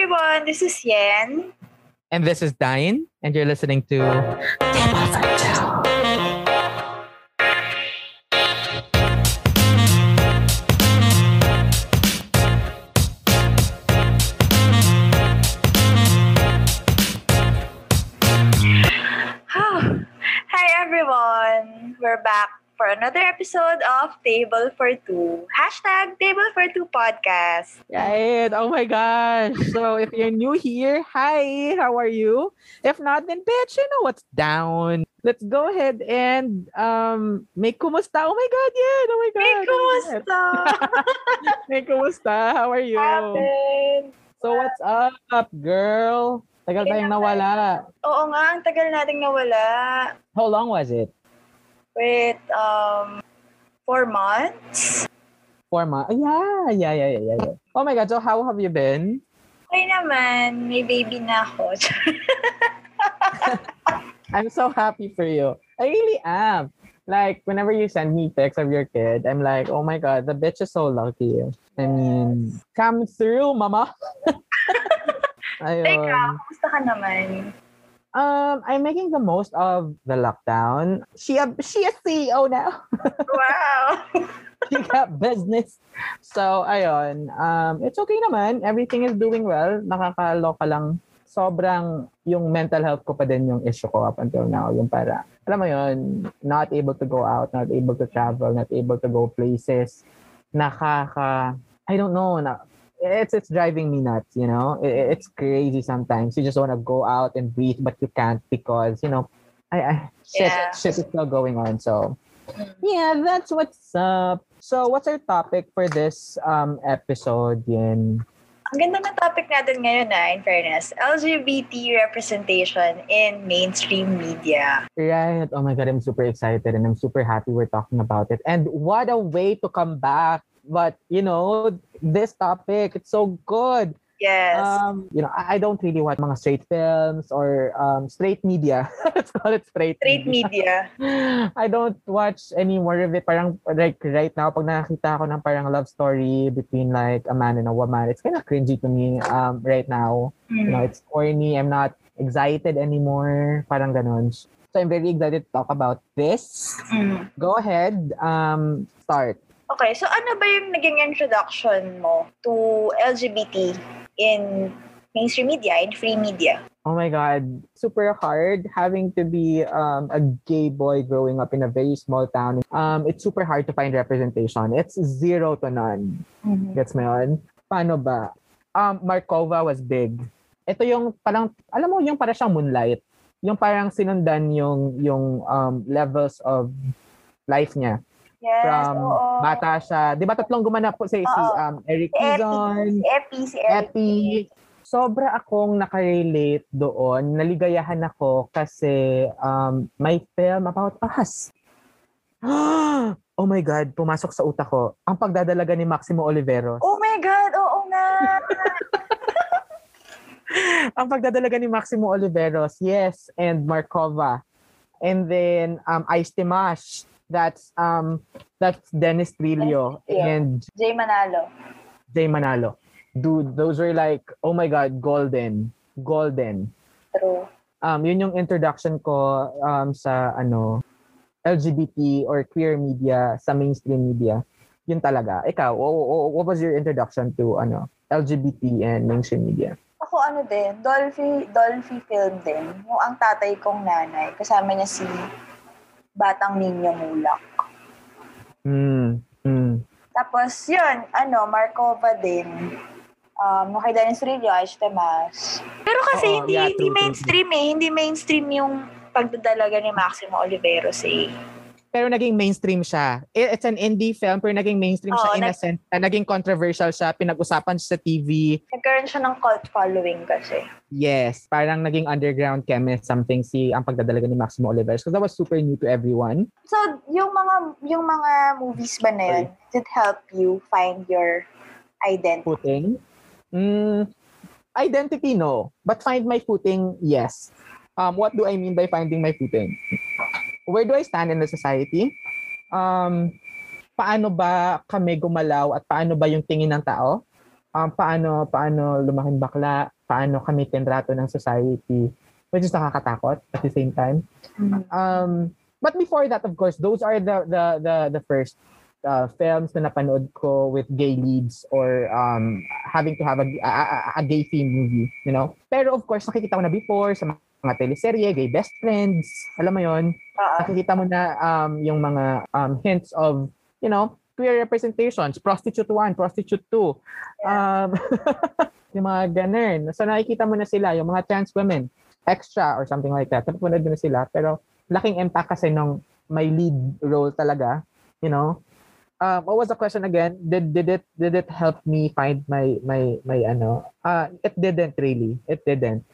everyone. This is Yen. And this is Dine. And you're listening to Table for Two. Hi, everyone. We're back for another episode of Table for Two. # Table for Two Podcast. Right. Oh my gosh. So if you're new here, hi, how are you? If not, then bitch, you know what's down. Let's go ahead and make kumusta. Oh my God, yeah. Oh my God. Make kumusta. Make kumusta. How are you? Happened. So what's up, girl? Tagal tayong nawala. Oo nga, ang tagal nating nawala. How long was it? Wait, 4 months. 4 months? Yeah. Oh my God, so how have you been? Okay naman, may baby na ako. I'm so happy for you. I really am. Like, whenever you send me pics of your kid, I'm like, oh my God, the bitch is so lucky. I mean, come through, mama. Ayun. Teka, kamusta ka naman? I'm making the most of the lockdown. She a CEO now. Wow. She got business. So, ayun. It's okay naman. Everything is doing well. Nakakaloka lang. Sobrang yung mental health ko pa din yung issue ko up until now. Yung para, alam mo yun, not able to go out, not able to travel, not able to go places. I don't know. It's driving me nuts, you know? It's crazy sometimes. You just want to go out and breathe, but you can't because, you know, shit is still going on. So, yeah, that's what's up. So, what's our topic for this episode, Yen? Ang ganda ng topic natin ngayon in fairness. LGBT representation in mainstream media. Right. Oh my God, I'm super excited and I'm super happy we're talking about it. And what a way to come back. But, you know, this topic, it's so good. Yes. You know, I don't really watch mga straight films or straight media. Let's call it straight media. I don't watch any more of it. Parang like right now, pag nakakita ako ng parang love story between like a man and a woman, it's kind of cringy to me right now. Mm. You know, it's corny. I'm not excited anymore. Parang ganon. So I'm very excited to talk about this. Mm. Go ahead. Start. Okay, so ano ba yung naging introduction mo to LGBT in mainstream media, in free media? Oh my God, super hard having to be a gay boy growing up in a very small town. It's super hard to find representation. It's zero to none. Mm-hmm. Gets mo yun? Paano ba? Markova was big. Ito yung parang, alam mo, yung parang siyang Moonlight. Yung parang sinundan yung levels of life niya. Yes, from bata siya. Di ba tatlong gumanap po si Eric Kizon? Si Epi. Sobra akong nakarelate doon. Naligayahan ako kasi may film about us. Oh my God, pumasok sa utak ko. Ang pagdadalaga ni Maximo Oliveros. Oh my God, oo nga! Ang pagdadalaga ni Maximo Oliveros, yes, and Markova. And then Ice Timash. That's Dennis Trillo and Jay Manalo. Dude, those were like, oh my God, golden. True. Yun yung introduction ko sa ano LGBT or queer media sa mainstream media. Yun talaga. Ikaw, what was your introduction to ano LGBT and mainstream media? Ako ano din, Dolphy film din. Yung ang tatay kong nanay, kasama niya si Batang Ninyong Mulak. Tapos, yun, Markova din. Kay Dennis Trillo, Ice Timash. Pero kasi hindi mainstream eh. Hindi mainstream yung pagdadalaga ni Maximo Oliveros eh. Pero naging mainstream siya. It's an indie film pero naging mainstream siya in a sense. Naging controversial siya. Pinag-usapan siya sa TV. Nagkaroon siya ng cult following kasi. Yes. Parang naging underground chemist something ang pagdadalaga ni Maximo Oliveros because that was super new to everyone. So, yung mga movies ba na yun, did it help you find your identity? Footing? Identity, no. But find my footing, yes. What do I mean by finding my footing? Where do I stand in the society? Paano ba kami gumalaw at paano ba yung tingin ng tao? paano lumaking bakla, paano kami tinrato ng society, which is nakakatakot at the same time. But before that, of course, those are the first films na napanood ko with gay leads or having to have a gay theme movie, you know. Pero of course, nakikita ko na before sa mga teleserye, gay best friends, alam mo yun, nakikita mo na yung mga hints of, you know, queer representations, prostitute 1, prostitute 2, yung mga ganun. So nakikita mo na sila, yung mga trans women, extra or something like that. Napanood mo na sila, pero laking impact kasi nung may lead role talaga, you know. What was the question again? Did it help me find my It didn't really. It didn't.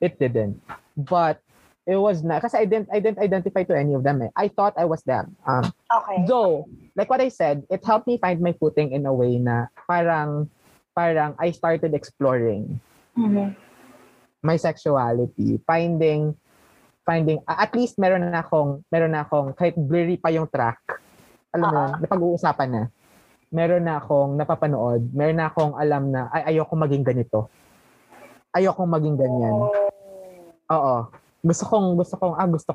It didn't. But it was not because I didn't identify to any of them. Eh. I thought I was them. Okay. Though, like what I said, it helped me find my footing in a way na parang I started exploring my sexuality, finding at least meron na akong kahit blurry pa yung track. Alam mo, napag-uusapan na. Meron na akong napapanood. Meron na akong alam na, ay, ayoko maging ganito. Ayoko maging ganyan. Oo. Gusto ko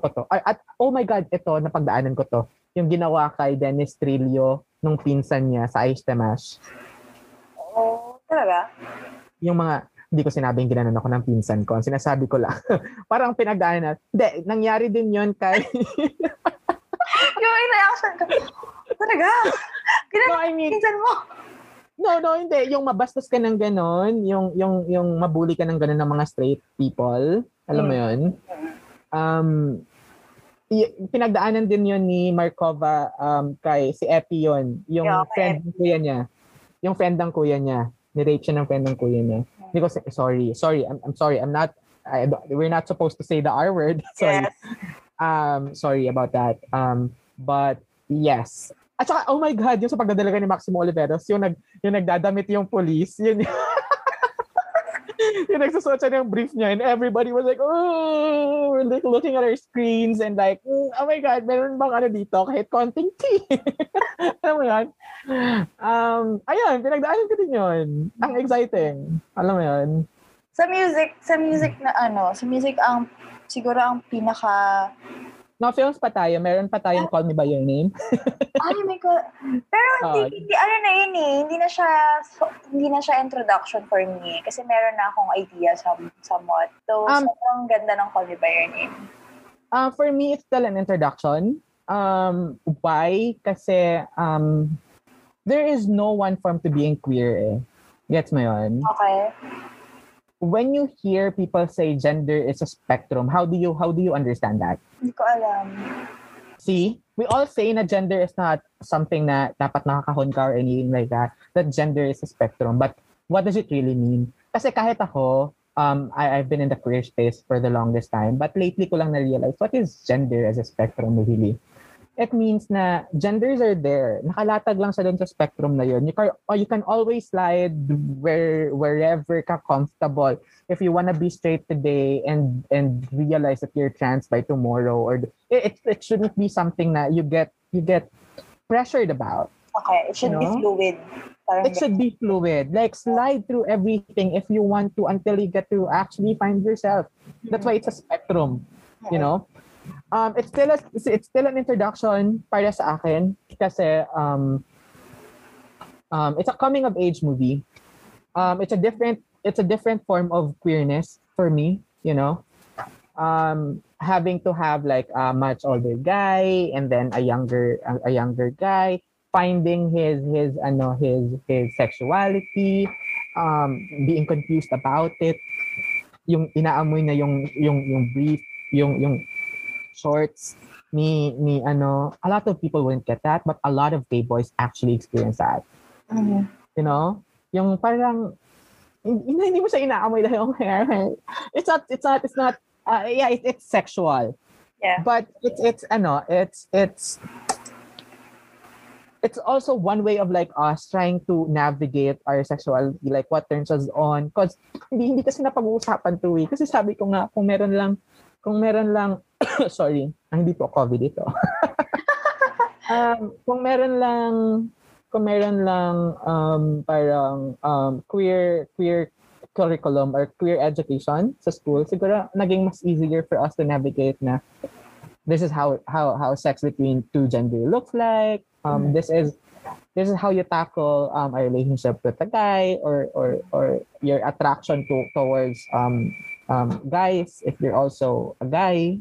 to. At, oh my God, ito, napagdaanan ko to. Yung ginawa kay Dennis Trillo nung pinsan niya sa Ice Timash. Oo, talaga? Yung mga, hindi ko sinabing ginanan ako ng pinsan ko. Ang sinasabi ko lang. Parang pinagdaanan. Hindi, nangyari din yun kay... Yung reaction ko. Talaga? Ganun, no, I mean, pinsan mo. No, hindi. Yung mabastos ka ng ganun, yung mabuli ka ng ganun ng mga straight people, alam mo yun. Pinagdaanan din yun ni Markova kay si Epi yun. Yung friend ng kuya niya. Ni-rape siya ng friend ng kuya niya. Because, sorry. I'm sorry. We're not supposed to say the R word. Sorry. Yes. Sorry about that. But yes. At saka, oh my God, yung sa pagdadala ni Maximo Oliveros, yung nagdadamit yung police, yun yung nagsusuot siya ng brief niya and everybody was like, oh, we're like looking at our screens and like, oh my God, meron bang ano dito? Kahit konting tea. Alam mo yun? Ayun, pinagdaanan ko din yun. Ang exciting. Alam mo yun? Sa music ang siguro ang pinaka... No, films pa tayo. Meron pa tayong Call Me by Your Name. Ay, may call. Pero hindi na siya introduction for me. Kasi meron na akong idea somewhat. So, sobrang ganda ng Call Me by Your Name. For me, it's still an introduction. Why? Kasi there is no one form to being queer eh. Gets mo yun? Okay. When you hear people say gender is a spectrum, how do you understand that? Hindi ko alam. See, we all say na gender is not something na dapat nakakahon ka or anything like that. That gender is a spectrum. But what does it really mean? Kasi kahit ako, I've been in the queer space for the longest time. But lately ko lang na-realize, what is gender as a spectrum really? It means na genders are there. Nakalatag lang sa doon sa spectrum na yun. You can always slide wherever ka comfortable. If you wanna be straight today and realize that you're trans by tomorrow, or it shouldn't be something na you get pressured about. Okay, it should be fluid. It should be fluid. Like slide through everything if you want to until you get to actually find yourself. That's why it's a spectrum, you know. It's still an introduction para sa akin kasi it's a coming of age movie. It's a different form of queerness for me, you know. Having to have like a much older guy and then a younger guy finding his sexuality, being confused about it. Yung inaamoy na yung brief, yung shorts ni ano, a lot of people wouldn't get that, but a lot of gay boys actually experience that. Mm-hmm. You know, yung parang hindi mo siya inaamoy dahil yung hair. It's sexual. Yeah. But it's also one way of like us trying to navigate our sexuality, like what turns us on, because hindi kasi napag-uusapan to eh. Kasi sabi ko nga kung meron lang sorry, hindi po COVID ito. Kung meron lang kung meron lang parang queer curriculum or queer education sa school, siguro naging mas easier for us to navigate na this is how sex between two gender looks like. This is how you tackle a relationship with a guy or your attraction towards guys if you're also a guy,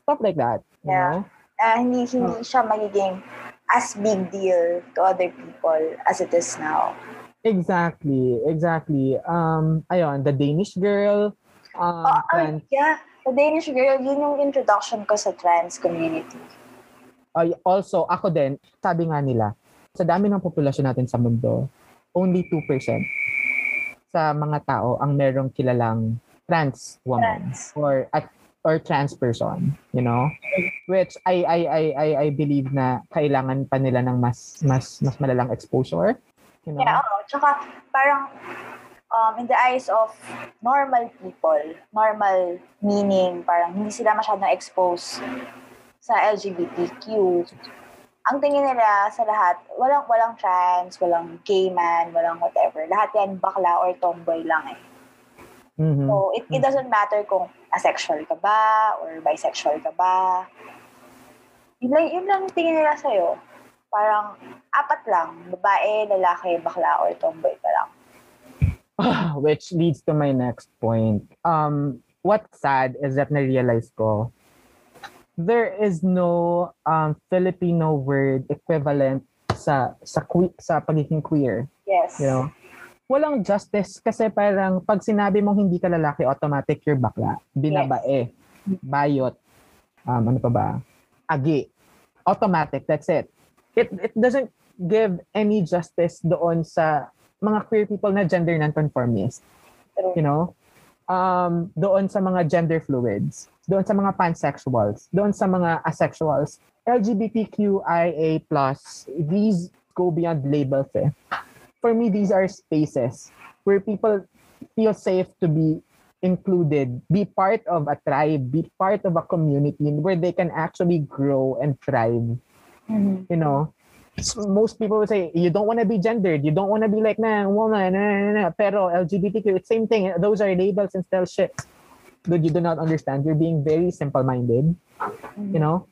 stuff like that. Yeah, hindi siya magiging as big deal to other people as it is now. Exactly. Ayun, The Danish Girl. The Danish Girl, yun yung introduction ko sa trans community. Also, ako din, sabi nga nila, sa dami ng populasyon natin sa mundo, only 2% sa mga tao ang merong kilalang trans woman or trans person, you know? Which I believe na kailangan pa nila ng mas malalang exposure. You know? Yeah, tsaka parang in the eyes of normal people, normal meaning parang hindi sila masyadong exposed sa LGBTQ. Ang tingin nila sa lahat, walang trans, walang gay man, walang whatever. Lahat yan bakla or tomboy lang eh. Mm-hmm. So it doesn't matter kung asexual ka ba or bisexual ka ba. Yun lang tingin nila sa'yo. Parang apat lang, babae, lalaki, bakla, or tomboy pa lang. Which leads to my next point. What's sad is that na-realize ko, there is no Filipino word equivalent sa pagiging queer. Yes. You know? Walang justice kasi parang pag sinabi mong hindi ka lalaki, automatic you're bakla. Binabae. Yes. Bayot. Ano pa ba? Agi. Automatic, that's it. It doesn't give any justice doon sa mga queer people na gender nonconformist. You know? Doon sa mga gender fluids, doon sa mga pansexuals, doon sa mga asexuals, LGBTQIA+, these go beyond labels eh. For me, these are spaces where people feel safe to be included, be part of a tribe, be part of a community where they can actually grow and thrive. You know, most people would say, you don't want to be gendered. You don't want to be like, nah, woman, nah. Pero LGBTQ, it's same thing. Those are labels and still shit. Dude, you do not understand. You're being very simple-minded. You know?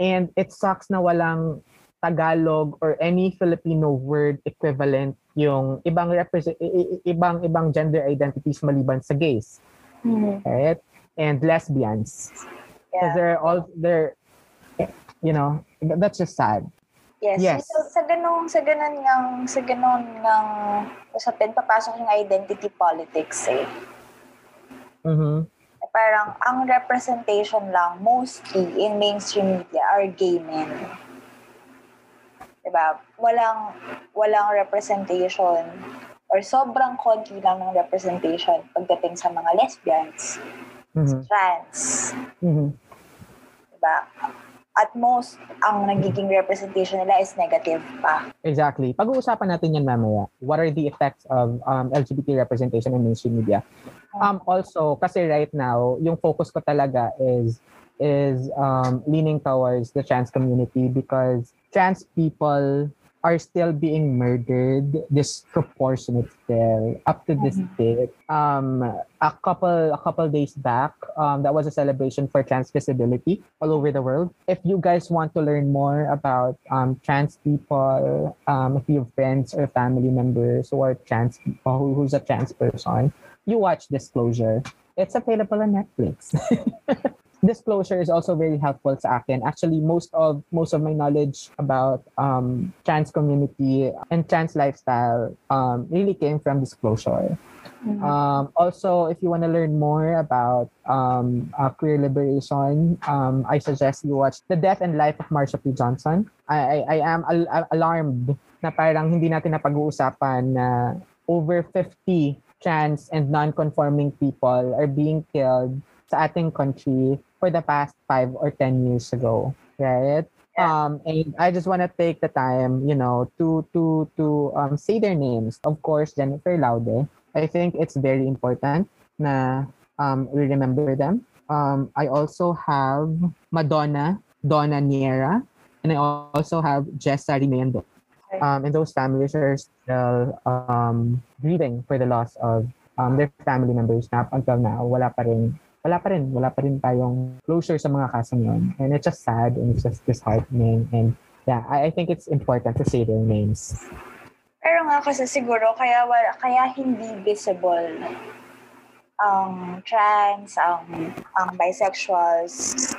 And it sucks na walang Tagalog or any Filipino word equivalent yung ibang gender identities maliban sa gays. Right? And lesbians. Because they're you know, that's just sad. Yes. So, sa ganun ngang usapin, papasok yung identity politics eh. Mm-hmm. Parang ang representation lang mostly in mainstream media are gay men. Diba? Walang representation or sobrang konti lang ng representation pagdating sa mga lesbians, trans. Diba? At most, ang nagiging representation nila is negative pa. Exactly. Pag-uusapan natin yan mamaya. What are the effects of LGBT representation in mainstream media? Also, kasi right now, yung focus ko talaga is leaning towards the trans community because trans people are still being murdered disproportionate still up to this day. A couple days back, that was a celebration for trans visibility all over the world. If you guys want to learn more about trans people, if you have friends or family members who are trans people, who's a trans person, you watch Disclosure. It's available on Netflix. Disclosure is also very helpful sa akin. Actually, most of my knowledge about trans community and trans lifestyle really came from Disclosure. Also, if you want to learn more about queer liberation, I suggest you watch The Death and Life of Marsha P. Johnson. I am alarmed na parang hindi natin napag-uusapan na over 50 trans and non-conforming people are being killed sa ating country for the past 5 or 10 years ago, right? And I just want to take the time, you know, to say their names. Of course, Jennifer Laude. I think it's very important na we remember them. I also have Madonna, Donna Niera, and I also have Jessa Rimendoza. And those families are still grieving for the loss of their family members na until now, wala pa rin tayong closure sa mga kasong yun. And it's just sad and it's just disheartening. And yeah, I think it's important to say their names. Pero nga kasi siguro, kaya hindi visible trans, bisexuals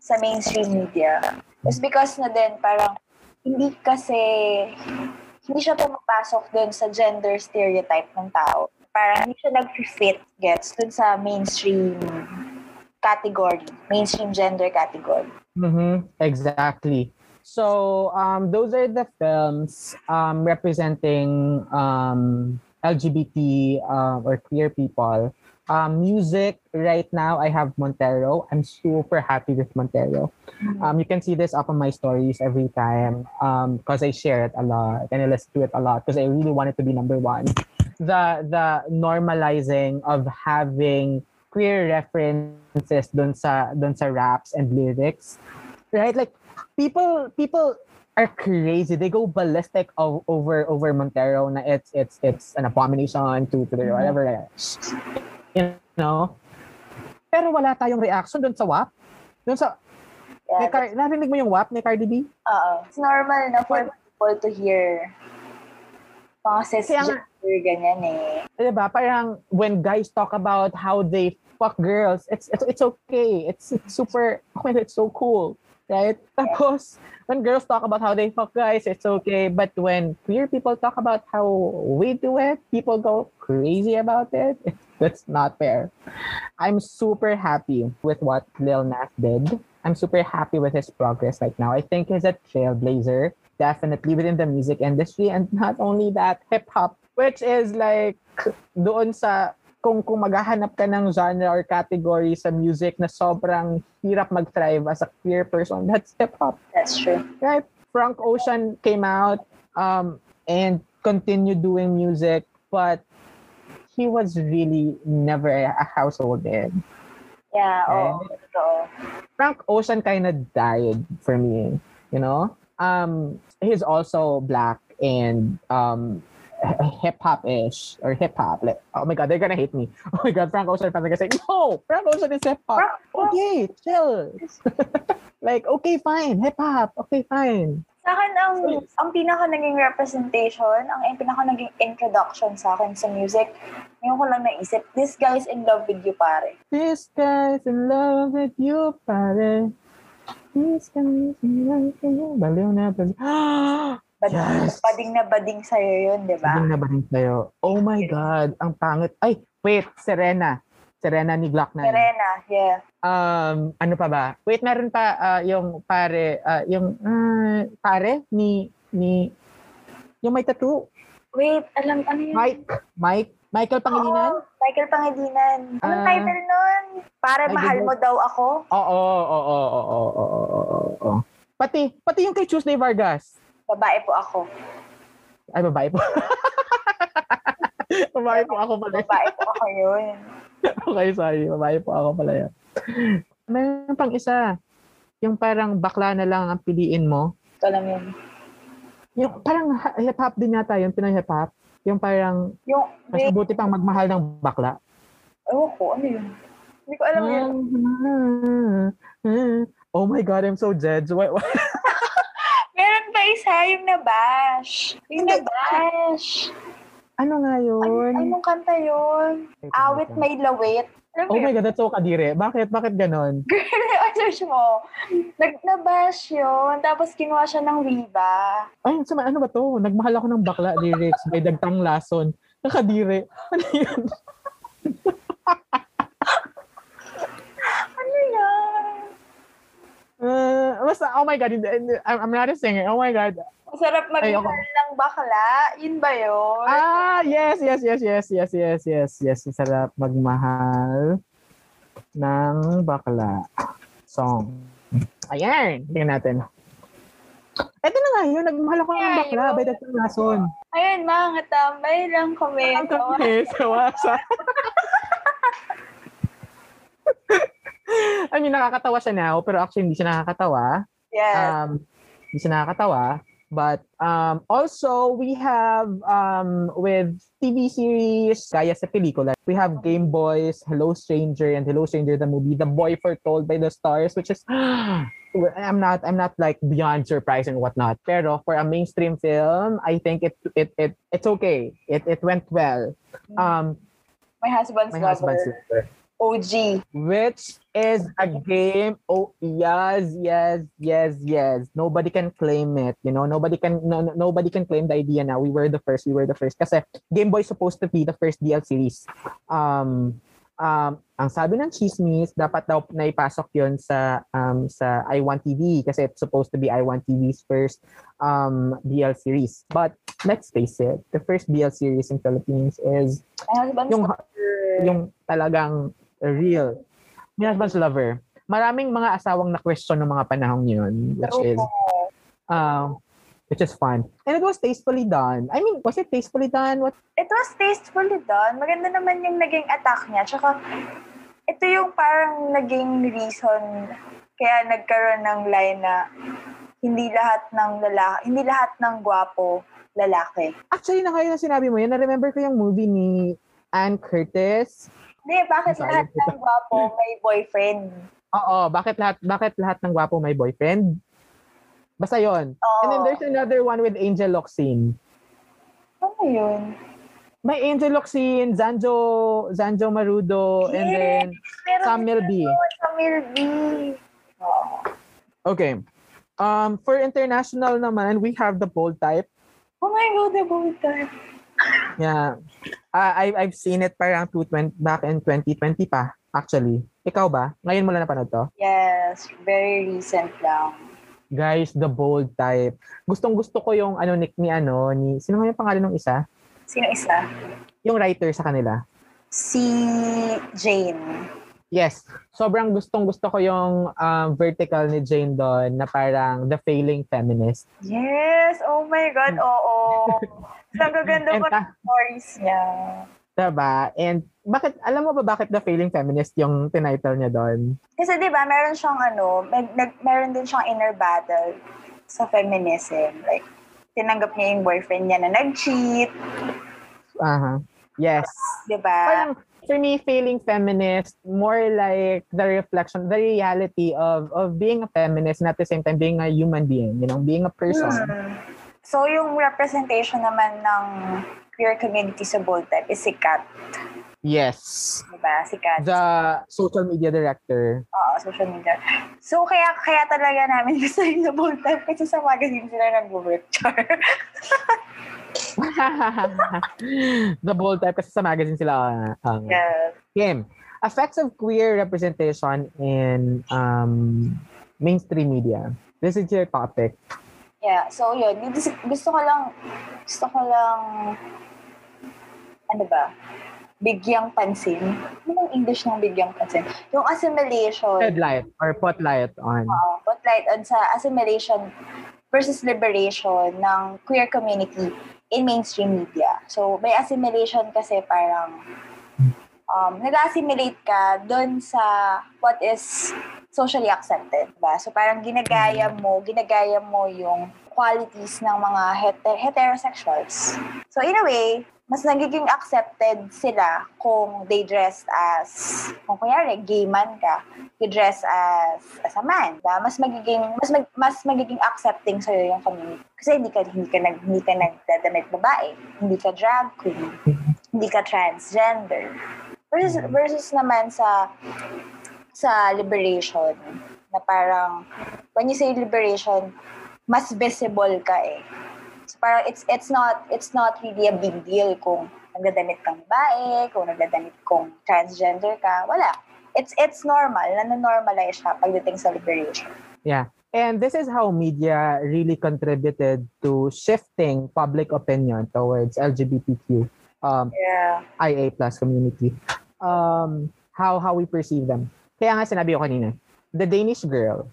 sa mainstream media. Just because na din, parang hindi siya pumapasok dun sa gender stereotype ng tao. Parang hindi siya nag-fit gets dun sa mainstream category, mainstream gender category. Mm-hmm. Exactly. So, those are the films representing LGBT or queer people. Music, right now, I have Montero. I'm super happy with Montero. You can see this up on my stories every time because I share it a lot and I listen to it a lot because I really want it to be number one. The normalizing of having queer references dun sa raps and lyrics, right? Like, People are crazy. They go ballistic over Montero. Na it's an abomination to the whatever. You know. Pero wala tayong reaction doon sa WAP. Doon sa narinig mo yung WAP ni Cardi B? Oo. It's normal na for people to hear cisgender ganyan eh. Diba? Parang when guys talk about how they fuck girls, it's okay. It's super. It's so cool. Right? Tapos, when girls talk about how they fuck guys, it's okay. But when queer people talk about how we do it, people go crazy about it. That's not fair. I'm super happy with what Lil Nas did. I'm super happy with his progress right now. I think he's a trailblazer, definitely within the music industry. And not only that, hip-hop, which is like, doon sa... Kung maghahanap ka ng genre or category sa music na sobrang hirap mag-thrive as a queer person, that's hip-hop. That's true. Right? Frank Ocean came out and continued doing music, but he was really never a household name. Yeah, right? Frank Ocean kind of died for me, you know? He's also black and... hip-hop-ish or hip-hop, like, oh my god, they're gonna hate me. Oh my god, Frank Ocean fans are gonna say, no, Frank Ocean is hip-hop. Okay, chill. Like, okay, fine, hip-hop, okay, fine. Sa akin, ang pinaka naging representation, ang pinaka naging introduction sa akin sa music, ngayon ko lang naisip, this guy's in love with you, pare. This guy's in love with you, pare. This guy's in love with you. Baliw na, baliw. Yes. Bading na bading sa'yo yun, di ba? Bading na bading sa'yo. Oh my God, ang pangit. Ay, wait, Serena. Serena ni Glock 9. Serena, yeah. Ano pa ba? Wait, meron pa yung pare, pare ni, yung may tattoo. Wait, alam, ano yun? Mike. Michael Pangilinan? Oh, Michael Pangilinan. Anong title nun? Pare, mahal mo daw ako? Oo. Pati yung kay Tuesday Vargas. Babae po ako. Ay, babae po. Babae po ako pala. Babae po ako yun. Okay, sorry. Babae po ako pala yun. Mayroon pang isa. Yung parang bakla na lang ang piliin mo. Ito lang yun. Yung parang hip-hop din yata yun. Pinoy hip-hop. Yung parang mas buti pang magmahal ng bakla. Ewan ko. Ano yun? Hindi ko alam yun. Oh my God, I'm so judged. Why? Isa, yung nabash. Yung nabash. Ano nga yun? Anong kanta yun? Awit May Lawit. Alam, oh my God, that's so kadire. Bakit ganon? Girl, research mo. Nag-nabash yun. Tapos kinuha siya ng Viva. Ay, ano ba to? Nagmahal ako ng bakla lyrics by Dagtang Lason. Nakadire. Ano yun? Basta, oh my God, I'm not a singer. Oh my God. Masarap mag-mahal ng bakla. Yun ba yun? Ah, yes. Masarap magmahal ng bakla. Song. Ayan. Tingnan natin. Eto na nga yun. Nagmahal ako ng bakla. By the Lason. Ayan, mga tambay lang kami. Ang kami. Sawasa. I mean, nakakatawa siya now, pero actually hindi siya nakakatawa. Yes. Hindi siya nakakatawa. But also, we have with TV series, kaya sa pelikula, we have Game Boys, Hello Stranger, and Hello Stranger the movie, The Boy Foretold by the Stars, which is, I'm not like beyond surprised and whatnot. Pero for a mainstream film, I think it's okay. It went well. My Husband's Lover. OG. Which is a game. Oh, yes. Nobody can claim it. You know, nobody can claim the idea now. We were the first. Kasi Game Boy is supposed to be the first DL series. Ang sabi ng chismis, dapat daw naipasok yun sa I1 TV kasi it's supposed to be I1 TV's first BL series. But let's face it, the first BL series in Philippines is yung talagang real. My Husband's Lover. Maraming mga asawang na-question ng mga panahong yun, which is fun. And it was tastefully done. I mean, was it tastefully done? What? It was tastefully done. Maganda naman yung naging attack niya. Tsaka, ito yung parang naging reason kaya nagkaroon ng line na hindi lahat ng gwapo lalaki. Actually, na kayo na sinabi mo yun, na-remember ko yung movie ni Ann Curtis. Hindi, bakit lahat ng gwapo may boyfriend? Oo, bakit lahat ng gwapo may boyfriend? Basta yun. Oh. And then there's another one with Angel Locsin. Ano yun? May Angel Locsin, Zanjo Marudo, yes, and then Samil B. Oh. Okay. For international naman, we have The Bold Type. Oh my God, The Bold Type. Yeah. I've seen it parang back in 2020 pa, actually. Ikaw ba? Ngayon mo lang napanood to? Yes. Very recent lang. Guys, The Bold Type. Gustong-gusto ko yung ni sino nga yung pangalan ng isa? Sino isa? Yung writer sa kanila. Si Jane. Yes. Sobrang gustong-gusto ko yung vertical ni Jane doon na parang The Failing Feminist. Yes! Oh my God, oo. Ang gaganda pa ng stories niya. Diba? And bakit, alam mo ba bakit The Failing Feminist yung tinitle niya doon? Kasi diba, meron siyang meron din siyang inner battle sa feminism. Like, tinanggap niya yung boyfriend niya na nag-cheat. Uh-huh. Yes. Diba? Parang, for me, Failing Feminist, more like the reflection, the reality of being a feminist and at the same time being a human being, you know, being a person. Hmm. So, yung representation naman ng queer community sa Bold Type is si Kat. Yes. Diba? Si Kat. The social media director. Oo, social media. So, kaya talaga namin gusto yung The Bold Type kasi sa magazine sila nag-work, char. The Bold Type kasi sa magazine sila yes. Game. Effects of queer representation in mainstream media. This is your topic. Yeah, so yun, gusto ko lang, ano ba, bigyang pansin. Ano yung English ng bigyang pansin? Yung assimilation. Spotlight or spotlight on. Spotlight on sa assimilation versus liberation ng queer community in mainstream media. So, may assimilation kasi parang nag-assimilate ka doon sa what is socially accepted, ba? So parang ginagaya mo yung qualities ng mga heterosexuals. So in a way, mas nagiging accepted sila kung they dress as, kung kunyari, gay man ka, you dress as a man, ba? Mas magiging accepting sa'yo yung community. Kasi hindi ka nagdadamit babae, hindi ka drag queen, hindi ka transgender. Versus naman sa liberation na parang when you say liberation, mas visible ka eh. So parang it's not really a big deal kung nagdadamit kang babae, kung transgender ka, wala. It's normal, nanonormalize siya pagdating sa liberation. Yeah. And this is how media really contributed to shifting public opinion towards LGBTQ IA plus community. How we perceive them. Kaya nga sinabi ko kanina, The Danish Girl,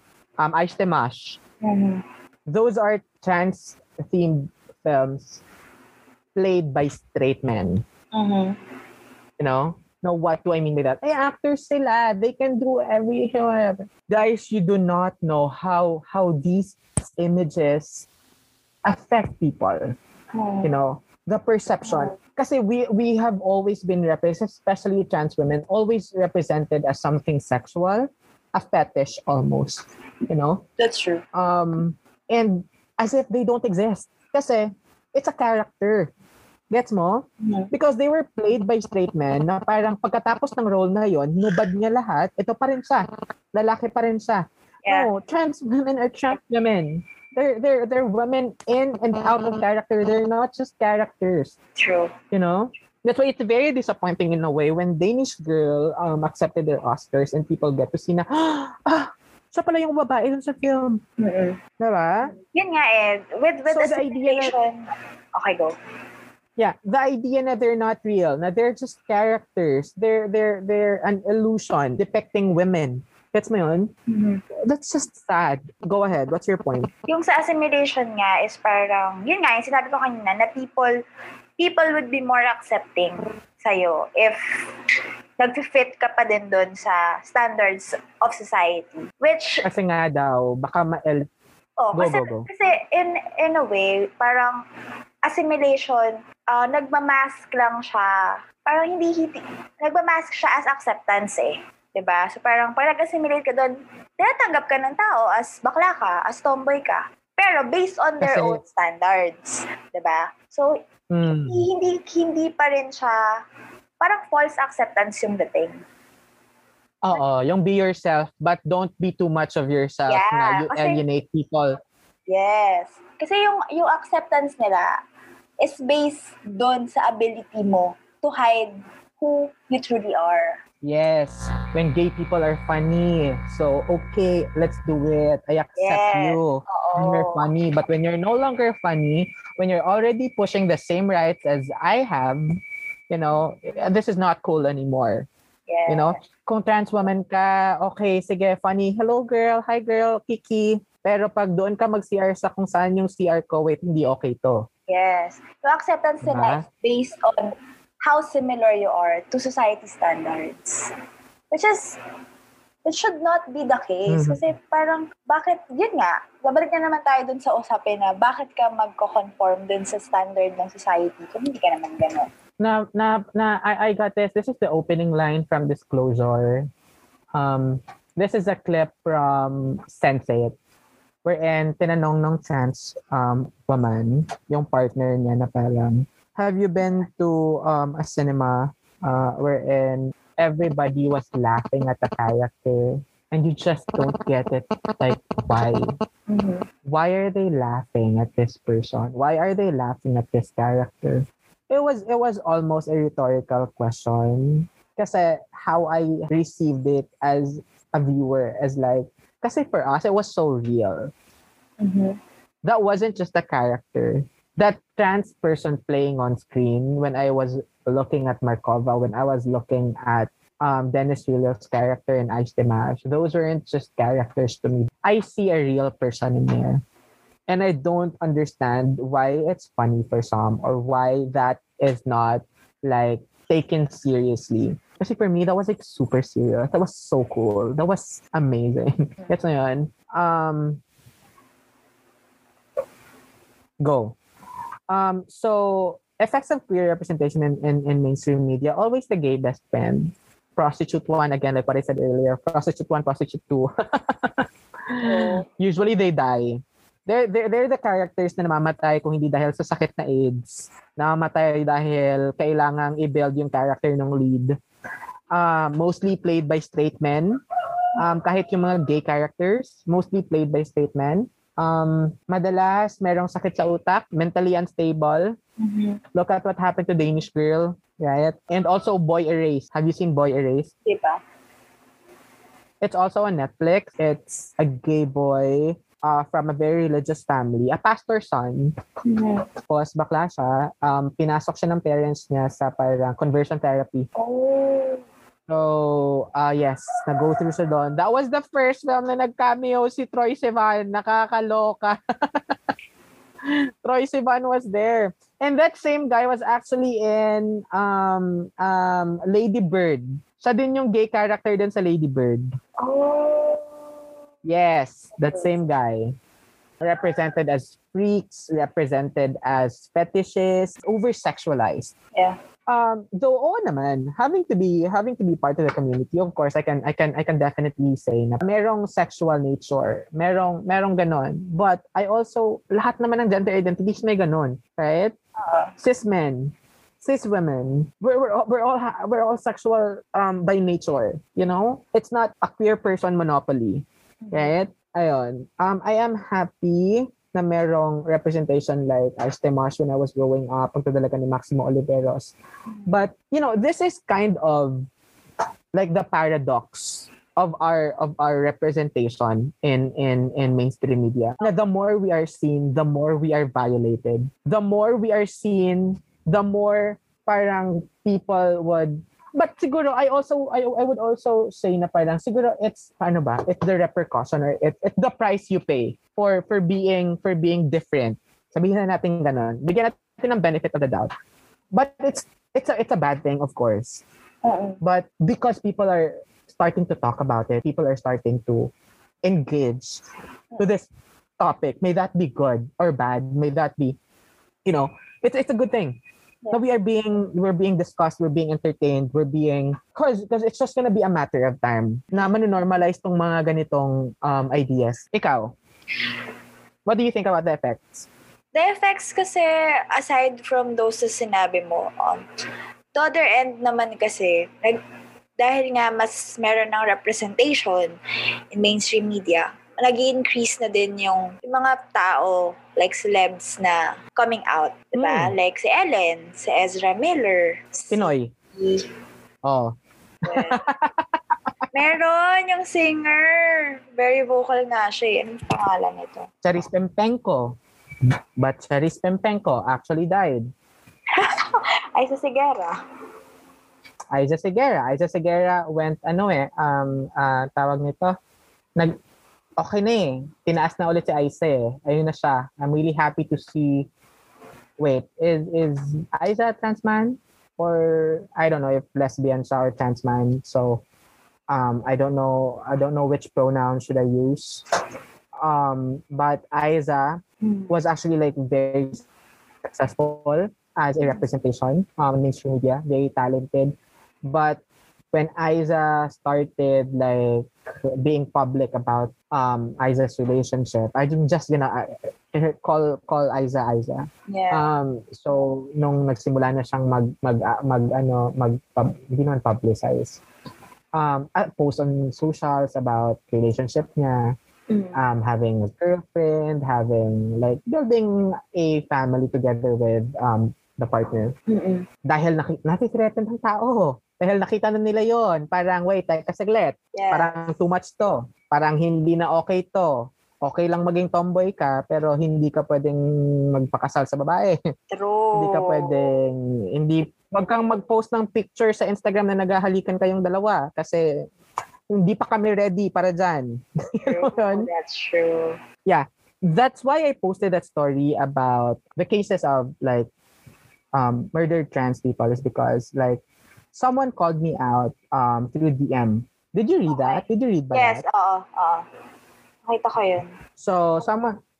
Ice Timash, those are trans-themed films played by straight men. Mm-hmm. You know? Now, what do I mean by that? Eh, actors sila. They can do everything. Guys, you do not know how these images affect people. You know, the perception. Kasi we have always been represented, especially trans women, always represented as something sexual, a fetish almost, you know? That's true. And as if they don't exist. Kasi it's a character. Gets mo? Yeah. Because they were played by straight men na parang pagkatapos ng role na yon, nubad niya lahat, ito pa rin siya. Lalaki pa rin siya. Yeah. No, trans women are trans women. They're women in and out of character. They're not just characters. True. You know? That's why it's very disappointing in a way when Danish Girl accepted their Oscars and people get to see na, ah, siya pala yung babae dun sa film. Mm-hmm. Diba? Yun nga eh. With so the idea na, okay, go. Yeah, the idea na they're not real, na they're just characters. They're an illusion depicting women. Gets mo yun? Mm-hmm. That's just sad. Go ahead. What's your point? Yung sa assimilation nga is parang, yun nga, yung sinabi ko kanina na people would be more accepting sa'yo if nag-fit ka pa din doon sa standards of society. Which... Kasi nga daw, baka ma-el... Oh, go. Kasi in a way, parang assimilation, nagmamask lang siya. Parang hindi nagmamask siya as acceptance eh. Diba? So parang pag nag-assimilate ka doon, tinatanggap ka ng tao as bakla ka, as tomboy ka. Pero based on their own standards. Diba? So, hindi pa rin siya, parang false acceptance yung dating. Oo, yung be yourself, but don't be too much of yourself na you alienate people. Yes. Kasi yung acceptance nila is based doon sa ability mo to hide who you truly are. Yes. When gay people are funny, so okay, let's do it. I accept you. When you're funny, but when you're no longer funny, when you're already pushing the same rights as I have, you know, this is not cool anymore. Yes. You know, kung trans woman ka, okay, sige, funny. Hello girl, hi girl, Kiki. Pero pag doon ka mag-CR sa kung saan yung CR ko, wait, hindi okay to. Yes. So acceptance in life based on how similar you are to society standards. Which should not be the case. Mm-hmm. Kasi parang, bakit, yun nga, babalik na naman tayo dun sa usapin na bakit ka magko-conform dun sa standard ng society kung hindi ka naman ganun. I got this. This is the opening line from Disclosure. This is a clip from Sensei. Wherein, tinanong ng trans woman, yung partner niya na parang, have you been to a cinema wherein everybody was laughing at the character and you just don't get it? Like, why? Mm-hmm. Why are they laughing at this person? Why are they laughing at this character? It was almost a rhetorical question. Kasi how I received it as a viewer is like, kasi for us, it was so real. Mm-hmm. That wasn't just a character. That trans person playing on screen, when I was looking at Markova, when I was looking at Dennis Trillo's character in Ice Timash, those weren't just characters to me. I see a real person in there. And I don't understand why it's funny for some or why that is not like taken seriously. Kasi for me, that was like super serious. That was so cool. That was amazing. That's my one. Go. So effects of queer representation in mainstream media, always the gay best friend. Prostitute one, again, like what I said earlier, prostitute one, prostitute two. Usually they die. They're the characters na namamatay kung hindi dahil sa sakit na AIDS. Namamatay dahil kailangang i-build yung character ng lead. Mostly played by straight men. Kahit yung mga gay characters, mostly played by straight men. Madalas, merong sakit sa utak, mentally unstable. Mm-hmm. Look at what happened to Danish Girl, right? And also Boy Erased. Have you seen Boy Erased? Diba? It's also on Netflix. It's a gay boy from a very religious family, a pastor's son. Tapos bakla siya, pinasok siya ng parents niya sa parang conversion therapy. Oh. So, yes, nag-go through siya doon. That was the first film na nag-cameo si Troy Sivan. Nakakaloka. Troy Sivan was there. And that same guy was actually in Lady Bird. Siya din yung gay character din sa Lady Bird. Oh. Yes, that same guy. represented as freaks, represented as fetishists, over-sexualized. Yeah. Though oo naman, having to be part of the community, of course, I can definitely say na merong sexual nature, merong ganon. But I also, lahat naman ng gender identities may ganon, right? Cis men, cis women, we're all sexual by nature, you know? It's not a queer person monopoly, right? Ayon. I am happy na merong representation like Ice Timash when I was growing up, pagtadalaga ni Maximo Oliveros. But, you know, this is kind of like the paradox of our representation in mainstream media. Na the more we are seen, the more we are violated. The more we are seen, the more parang people would... But siguro, I would also say na parang siguro it's the repercussion or it's the price you pay for being different. Sabihin na natin ganun. Bigyan natin ng benefit of the doubt. But it's a bad thing, of course. Uh-oh. But because people are starting to talk about it, people are starting to engage to this topic. May that be good or bad? May that be, you know, it's a good thing. So we're being discussed, we're being entertained, because it's just gonna be a matter of time na manu-normalize tong mga ganitong ideas. Ikaw, what do you think about the effects? The effects kasi, aside from those na sinabi mo, the other end naman kasi, like, dahil nga mas meron ng representation in mainstream media, nag-increase na din yung mga tao, like celebs na coming out, diba? Like si Ellen, si Ezra Miller. Pinoy. Oh. Well, meron yung singer. Very vocal nga siya. Anong pangalan nito? Charice Pempengco. But Charice Pempengco actually died. Isa Segera went, tawag nito, okay na eh. Tinaas na ulit si Aiza eh. Ayun na siya. I'm really happy to see... Wait, is Aiza a trans man? Or I don't know if lesbian siya or trans man. So, I don't know which pronoun should I use. But Aiza was actually like very successful as a representation in mainstream media. Very talented. But when Aiza started like being public about Aiza's relationship, I'm just gonna call Aiza. Yeah. So nung nagsimula na siyang mag-publicize. Post on socials about relationship niya, having a girlfriend, having like building a family together with the partner. Mm-mm. Dahil nati-threaten ng tao. Dahil nakita na nila yon, parang wait, teka saglit. Yes. Parang too much to. Parang hindi na okay to. Okay lang maging tomboy ka, pero hindi ka pwedeng magpakasal sa babae. True. Wag kang mag-post ng picture sa Instagram na naghahalikan kayong dalawa kasi hindi pa kami ready para dyan. True. That's true. Yeah. That's why I posted that story about the cases of like murdered trans people is because like someone called me out through DM. Did you read that? Did you read that? Yes, oo. Nakita ko yun. So,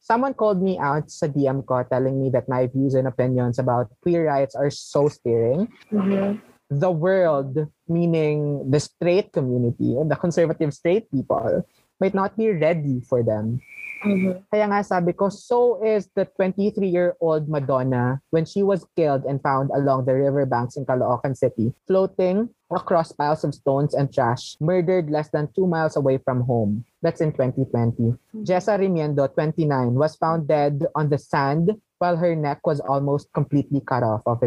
someone called me out sa DM ko telling me that my views and opinions about queer rights are so steering. Mm-hmm. The world, meaning the straight community, the conservative straight people, might not be ready for them. Mm-hmm. Kaya nga sabi ko, so is the 23-year-old Madonna when she was killed and found along the riverbanks in Caloocan City, floating across piles of stones and trash, murdered less than 2 miles away from home. That's in 2020. Mm-hmm. Jessa Remiendo, 29, was found dead on the sand while her neck was almost completely cut off of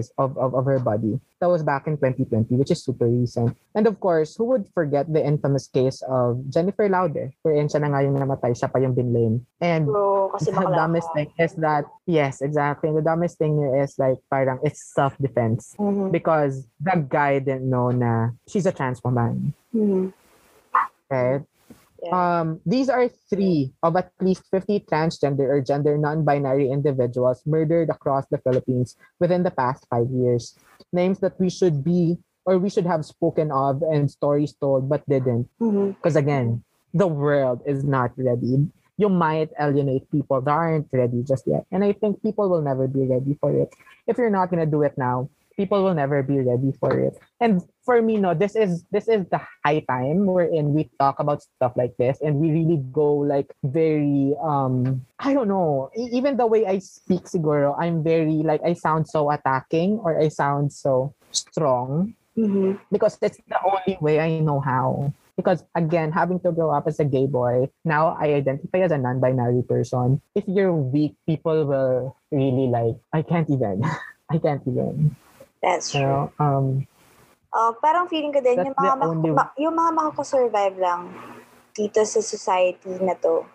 her body. That was back in 2020, which is super recent. And of course, who would forget the infamous case of Jennifer Laude, wherein siya na nga yung namatay, siya pa yung binlame. And the dumbest thing is that, yes, exactly. And the dumbest thing is like, parang, it's self-defense. Mm-hmm. Because that guy didn't know na she's a trans woman. Mm-hmm. Okay? Yeah. These are 3 of at least 50 transgender or gender non-binary individuals murdered across the Philippines within the past 5 years. Names that we should have spoken of and stories told but didn't. Because again, the world is not ready. you might alienate people that aren't ready just yet. And I think people will never be ready for it. If you're not going to do it now, people will never be ready for it. And for me, no, this is the high time wherein we talk about stuff like this and we really go like very, I don't know, even the way I speak, siguro, I'm very like, I sound so attacking or I sound so strong because that's the only way I know how. Because again, having to grow up as a gay boy, now I identify as a non-binary person. If you're weak, people will really like, I can't even. That's true. You know, parang feeling ko din, yung mga makakosurvive lang dito sa society na to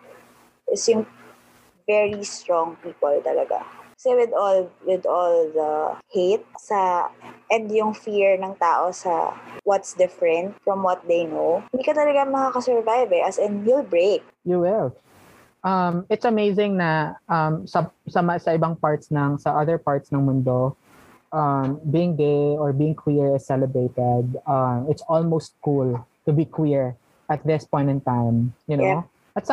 is yung very strong people talaga. Kasi with all the hate sa and yung fear ng tao sa what's different from what they know, hindi ka talaga makakasurvive eh. As in, you'll break. You will. It's amazing na sa ibang parts ng, sa other parts ng mundo, being gay or being queer is celebrated. It's almost cool to be queer at this point in time, you know? Yeah. At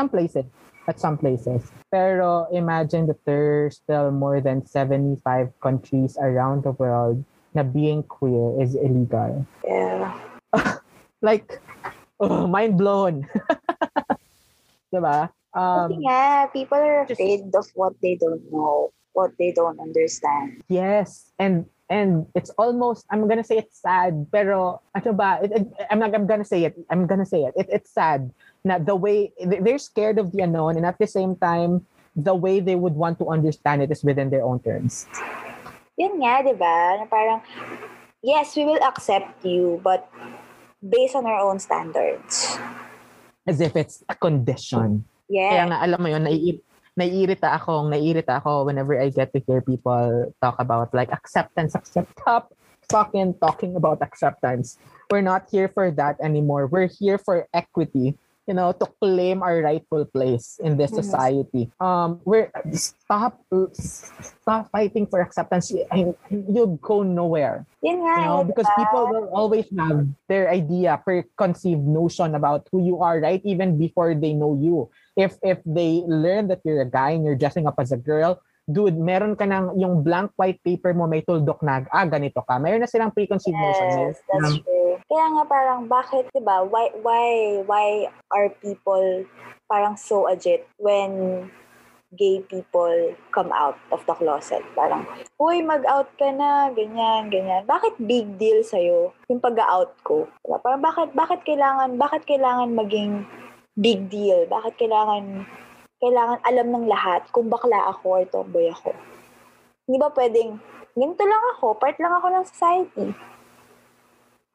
some places. Pero imagine that there's still more than 75 countries around the world na being queer is illegal. Yeah. Like, oh, mind blown. Diba? Yeah, people are afraid of what they don't know, what they don't understand. Yes, and it's almost, I'm gonna say it's sad, pero ano ba? I'm gonna say it. It's sad. Na the way they're scared of the unknown, and at the same time, the way they would want to understand it is within their own terms. Yun nga, di ba? Na parang yes, we will accept you, but based on our own standards. As if it's a condition. Yeah. Kaya nga, alam mo yun, naiirita ako whenever I get to hear people talk about like acceptance. Stop fucking talking about acceptance. We're not here for that anymore. We're here for equity, you know, to claim our rightful place in this society. Stop fighting for acceptance. You'll go nowhere. Yun nga, you know, because people will always have their idea, preconceived notion about who you are, right? Even before they know you. If they learn that you're a guy and you're dressing up as a girl, dude, meron ka ng yung blank white paper mo, may tuldok na, ganito ka. Meron na silang preconceived notions. Yes, that's true. Kaya nga parang bakit, diba, why are people parang so agit when gay people come out of the closet? Parang, uy, mag-out ka na, ganyan. Bakit big deal sa'yo yung pag-out ko? Diba? Parang bakit kailangan maging big deal? Bakit kailangan alam ng lahat kung bakla ako or tomboy ako? Hindi ba pwedeng, ganito lang ako, part lang ako ng society.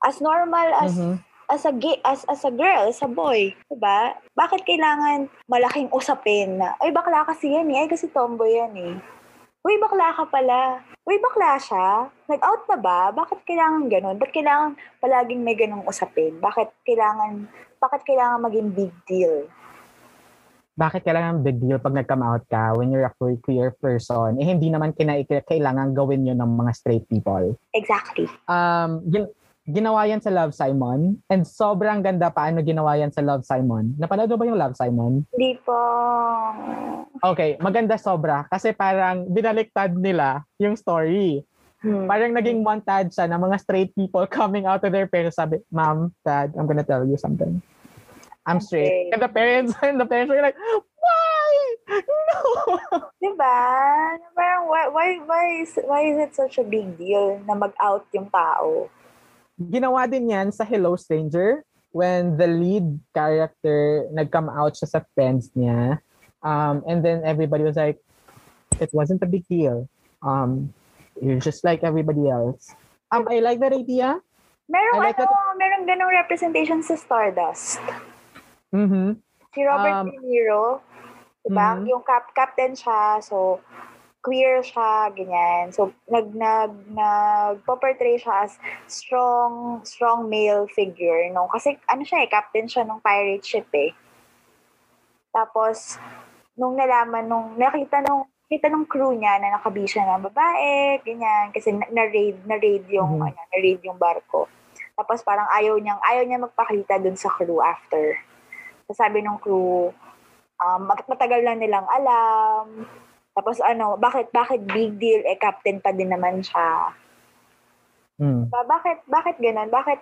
As normal as as a girl, as a boy, diba? Bakit kailangan malaking usapin na, ay bakla kasi yan eh, ay kasi tomboy yan eh. Uy, bakla ka pala. Uy, bakla siya. Nag-out na ba? Bakit kailangan ganun? Ba't kailangan palaging may ganung usapin? Bakit kailangan maging big deal? Bakit kailangan big deal pag nag-come out ka when you're a queer person? Eh, hindi naman kailangan gawin yun ng mga straight people. Exactly. Ginawa yan sa Love Simon. And sobrang ganda paano ginawa yan sa Love Simon. Napanood mo ba yung Love Simon? Hindi po. Okay, maganda sobra. Kasi parang binaliktad nila yung story. Parang naging montage siya ng mga straight people coming out of their parents. Sabi, Ma'am, Dad, I'm gonna tell you something. I'm straight. Okay. And the parents are like, why? No! Diba? Parang, why is it such a big deal na mag-out yung tao? Ginawa din yan sa Hello Stranger when the lead character nag-come out siya sa friends niya. And then everybody was like, it wasn't a big deal. You're just like everybody else. I like that idea. Merong ganong representation sa Stardust. Si Robert De Niro, diba? Yung captain siya, so queer siya, ganyan. So nagpo-portray siya as strong male figure, no? Kasi ano siya eh, captain siya ng pirate ship eh. Tapos nung nakita nung crew niya na nakabisa ng babae, ganyan, kasi na-raid yung barko. Tapos parang ayaw niya magpakita dun sa crew after. So sabi nung crew, matagal na nilang alam. Tapos ano, bakit big deal, eh captain pa din naman siya. Hmm. So, bakit ganun? Bakit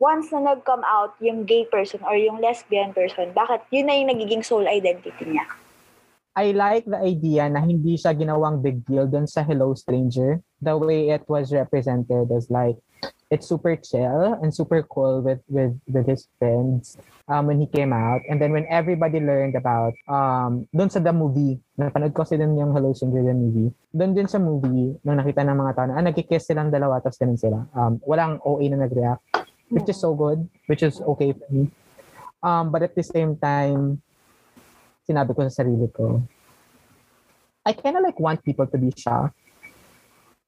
once na nag-come out yung gay person or yung lesbian person, bakit yun na yung nagiging sole identity niya? I like the idea na hindi siya ginawang big deal dun sa Hello Stranger. The way it was represented is like, it's super chill and super cool with his friends when he came out. And then when everybody learned about, dun sa the movie, napanood ko din yung Hello Stranger the movie, dun din sa movie, nung nakita ng mga tao na, nagkikiss silang dalawa, tapos ganun sila. Walang OA na nag-react, which is so good, which is okay for me. But at the same time, sinabi ko sa sarili ko, I kind of like want people to be shocked.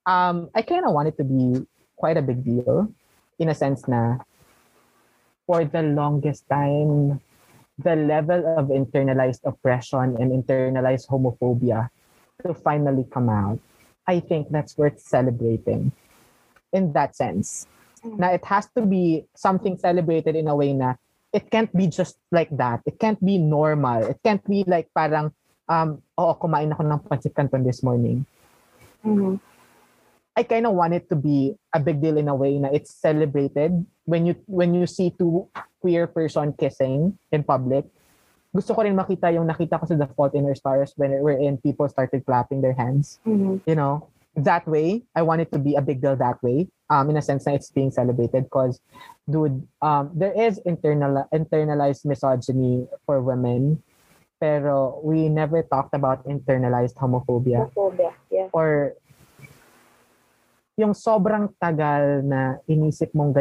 I kind of want it to be quite a big deal in a sense na for the longest time, the level of internalized oppression and internalized homophobia to finally come out, I think that's worth celebrating in that sense. Now, it has to be something celebrated in a way na it can't be just like that. It can't be normal. It can't be like parang, kumain ako ng pancit canton this morning. Mm-hmm. I kind of want it to be a big deal in a way na it's celebrated when you see two queer person kissing in public. Gusto ko rin makita yung nakita ko sa The Fault in Our Stars wherein people started clapping their hands. Mm-hmm. You know, that way, I want it to be a big deal that way. In a sense na it's being celebrated because, dude, there is internalized misogyny for women, pero we never talked about internalized homophobia. Yeah. Or yung sobrang tagal na inisip mong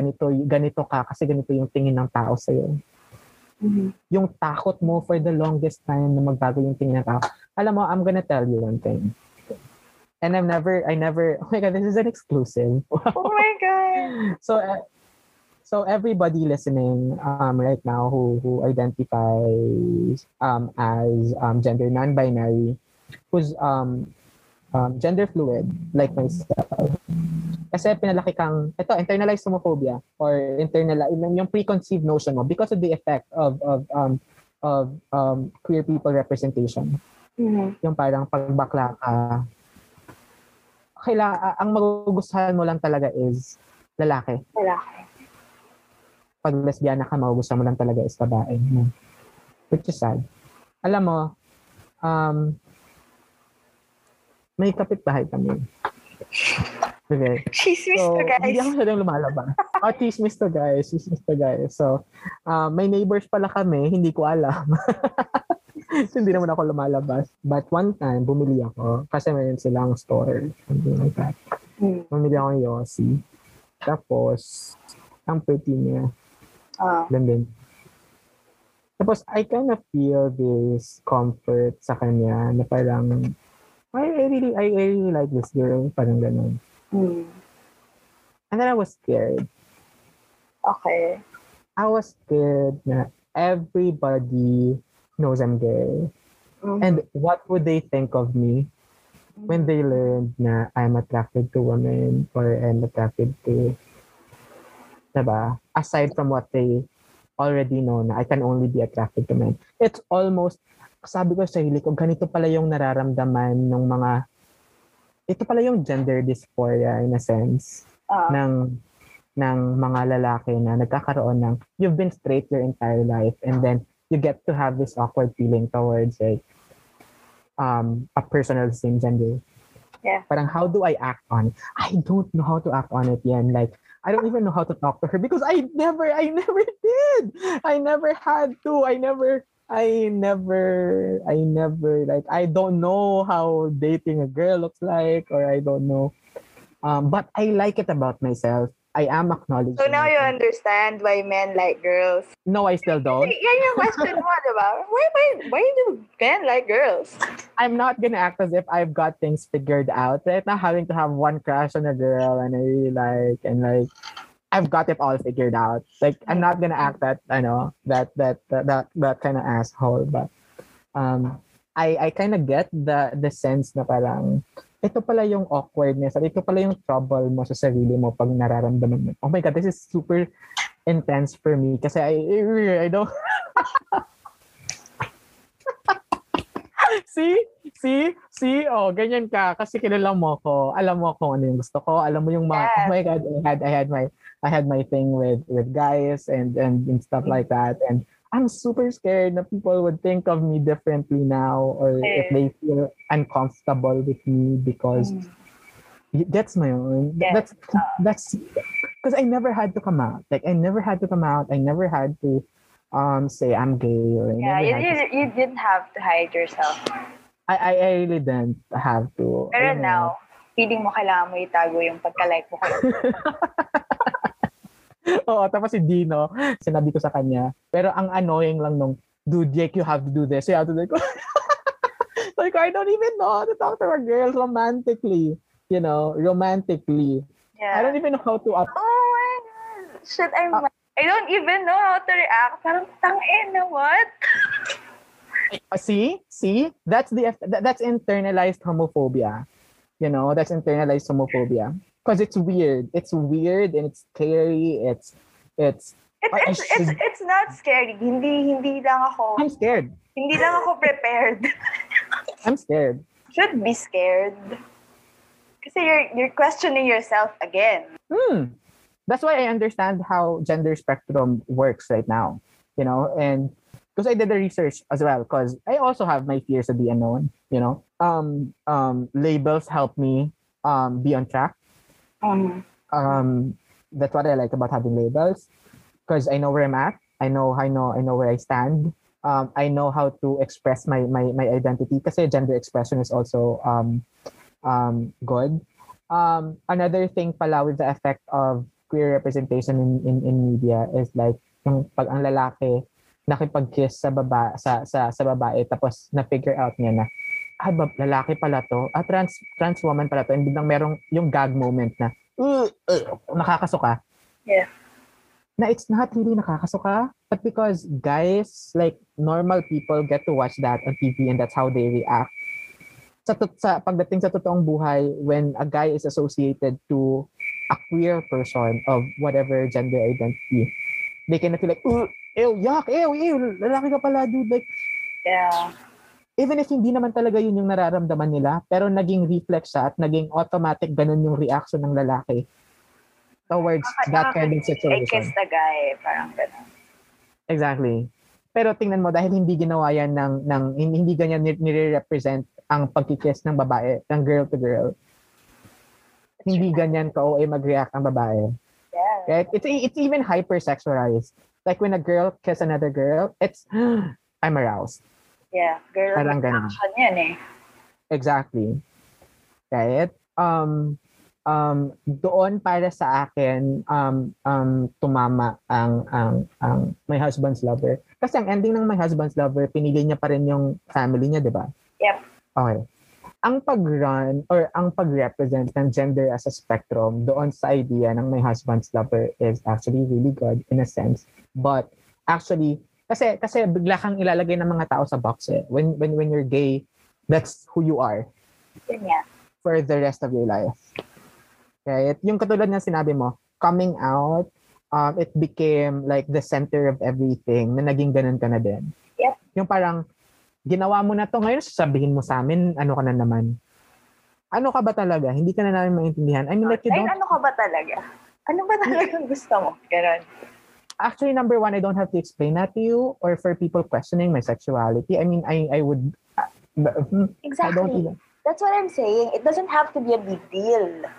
ganito ka kasi ganito yung tingin ng tao sa'yo. Mm-hmm. Yung takot mo for the longest time na magbago yung tingin ng tao. Alam mo, I'm gonna tell you one thing. And I never, oh my God, this is an exclusive. Oh my God. So everybody listening right now who identifies as gender non-binary, who's gender fluid, like myself. Kasi pinalaki kang, ito, internalized homophobia or yung preconceived notion mo because of the effect of queer people representation. Mm-hmm. Yung parang pagbakla ka, ang magugustuhan mo lang talaga is lalaki. Pag lesbiana ka, magugustuhan mo lang talaga is babae. Which is sad. Alam mo, may kapitbahay kami. Okay. Chismis so, to guys. Hindi ako masyadong lumalabas. Chismis to guys. So, may neighbors pala kami, hindi ko alam. So, hindi naman ako lumalabas. But one time, bumili ako. Kasi mayroon silang store. Something like that. Bumili ako ng Yossi. Tapos, ang pretty niya. London. Tapos, I kind of feel this comfort sa kanya na parang, I really like this girl. Parang ganun. And then I was scared. Okay. I was scared na everybody knows I'm gay. Mm-hmm. And what would they think of me when they learned na I'm attracted to women or I'm attracted to, diba? Aside from what they already know na I can only be attracted to men. It's almost, sabi ko sa sarili ko, ganito pala yung nararamdaman ng mga, ito pala yung gender dysphoria in a sense ng mga lalaki na nagkakaroon ng, you've been straight your entire life and then you get to have this awkward feeling towards like a person of the same gender. Yeah. Parang how do I act on it? I don't know how to act on it yan. Like I don't even know how to talk to her because I never did. I never had to. I never like I don't know how dating a girl looks like or I don't know. But I like it about myself. I am acknowledging. So now you understand why men like girls. No, I still don't. Yeah, your question was about why do men like girls? I'm not gonna act as if I've got things figured out. Right now, having to have one crush on a girl and I really like and like I've got it all figured out. Like I'm not gonna act that I know that kind of asshole. But I kind of get the sense na parang. Ito pala yung awkwardness at ito pala yung trouble mo sa sarili mo pag nararamdaman mo. Oh my God, this is super intense for me kasi I don't See? Oh, ganyan ka. Kasi kilala mo ko. Alam mo kung ano yung gusto ko. Alam mo yung mga, yes. Oh my God, I had my thing with guys and stuff like that. And I'm super scared that people would think of me differently now or if they feel uncomfortable with me because that's my own. Yes. That's because I never had to come out. Like, I never had to come out. I never had to say I'm gay or you didn't have to hide yourself. I really didn't have to. Pero now, feeling mo kailangan mo itago yung pagka-like mo. Oo, tapos si Dino, sinabi ko sa kanya, pero ang annoying lang nung, dude, Jake, you have to do this. So, you have to do this. Like, I don't even know how to talk to a girl romantically. You know, romantically. Yeah. I don't even know how to... Oh my God! Shit, I don't even know how to react. Parang tangin na what? See? That's internalized homophobia. You know, that's internalized homophobia. Because it's weird. It's weird and it's scary. It's not scary. Hindi lang ako. I'm scared. Hindi lang ako prepared. I'm scared. Should be scared. Kasi you're questioning yourself again. That's why I understand how gender spectrum works right now, you know, and because I did the research as well, because I also have my fears of the unknown, you know. Labels help me be on track. That's what I like about having labels, because I know where I'm at. I know where I stand. I know how to express my identity, because gender expression is also good. Another thing pala with the effect of queer representation in media is like yung pag ang lalaki nakipag-kiss sa babae tapos na figure out niya na lalaki pala to, trans woman pala to, and biglang merong yung gag moment na nakakasuka. Yeah. Na it's not really nakakasuka, but because guys, like normal people, get to watch that on TV and that's how they react. Sa pagdating sa totoong buhay, when a guy is associated to a queer person of whatever gender identity, they kind of feel like, ew, yuck, ew, lalaki ka pala, dude. Like, yeah. Even if hindi naman talaga yun yung nararamdaman nila, pero naging reflex siya at naging automatic ganun yung reaction ng lalaki towards that kind of situation. I kiss the guy, parang ganun. Exactly. Pero tingnan mo, dahil hindi ginawa yan ng hindi ganyan nire-represent ang pagkikiss ng babae, ng girl to girl. Hindi ganyan ka-OA mag-react ang babae. Yeah. Right? It's even hypersexualized. Like when a girl kiss another girl, it's, I'm aroused. Yeah. Girl reaction yan eh. Exactly. Right? Doon para sa akin, tumama ang My Husband's Lover. Kasi ang ending ng My Husband's Lover, pinili niya pa rin yung family niya, di ba? Yep. Okay. Ang pag-run or ang pag-represent ng gender as a spectrum doon sa idea ng My Husband's Lover is actually really good in a sense. But actually, kasi bigla kang ilalagay ng mga tao sa box eh. When you're gay, that's who you are. Yeah. For the rest of your life. Right? Yung katulad ng sinabi mo, coming out, it became like the center of everything na naging ganun ka na din. Yep. Yung parang, ginawa mo na to, ngayon sasabihin mo sa amin, ano ka na naman? Ano ka ba talaga? Hindi ka na namin maintindihan. I mean, like, you don't... Ano ka ba talaga? Ano ba talagang gusto mo? Ganun. Actually, number one, I don't have to explain that to you or for people questioning my sexuality. I mean, I would... Exactly. I don't even... That's what I'm saying. It doesn't have to be a big deal.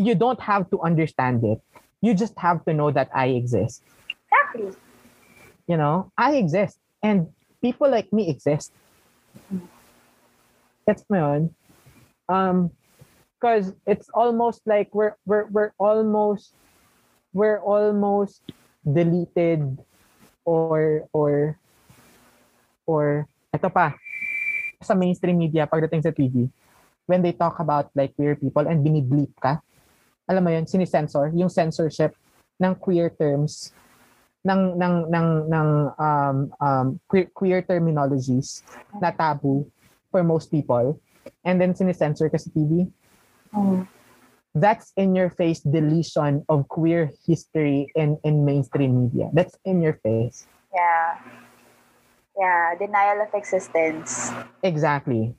You don't have to understand it. You just have to know that I exist. Exactly. You know, I exist. And... people like me exist. That's my own. Because it's almost like we're almost deleted or eto pa sa mainstream media pagdating sa TV, when they talk about like queer people and binibleep ka, alam mo yun, sinisensor, yung censorship ng queer terms, queer terminologies na taboo for most people, and then sinisensor kasi TV. That's in your face deletion of queer history in mainstream media. That's in your face. Yeah. Yeah, denial of existence. Exactly.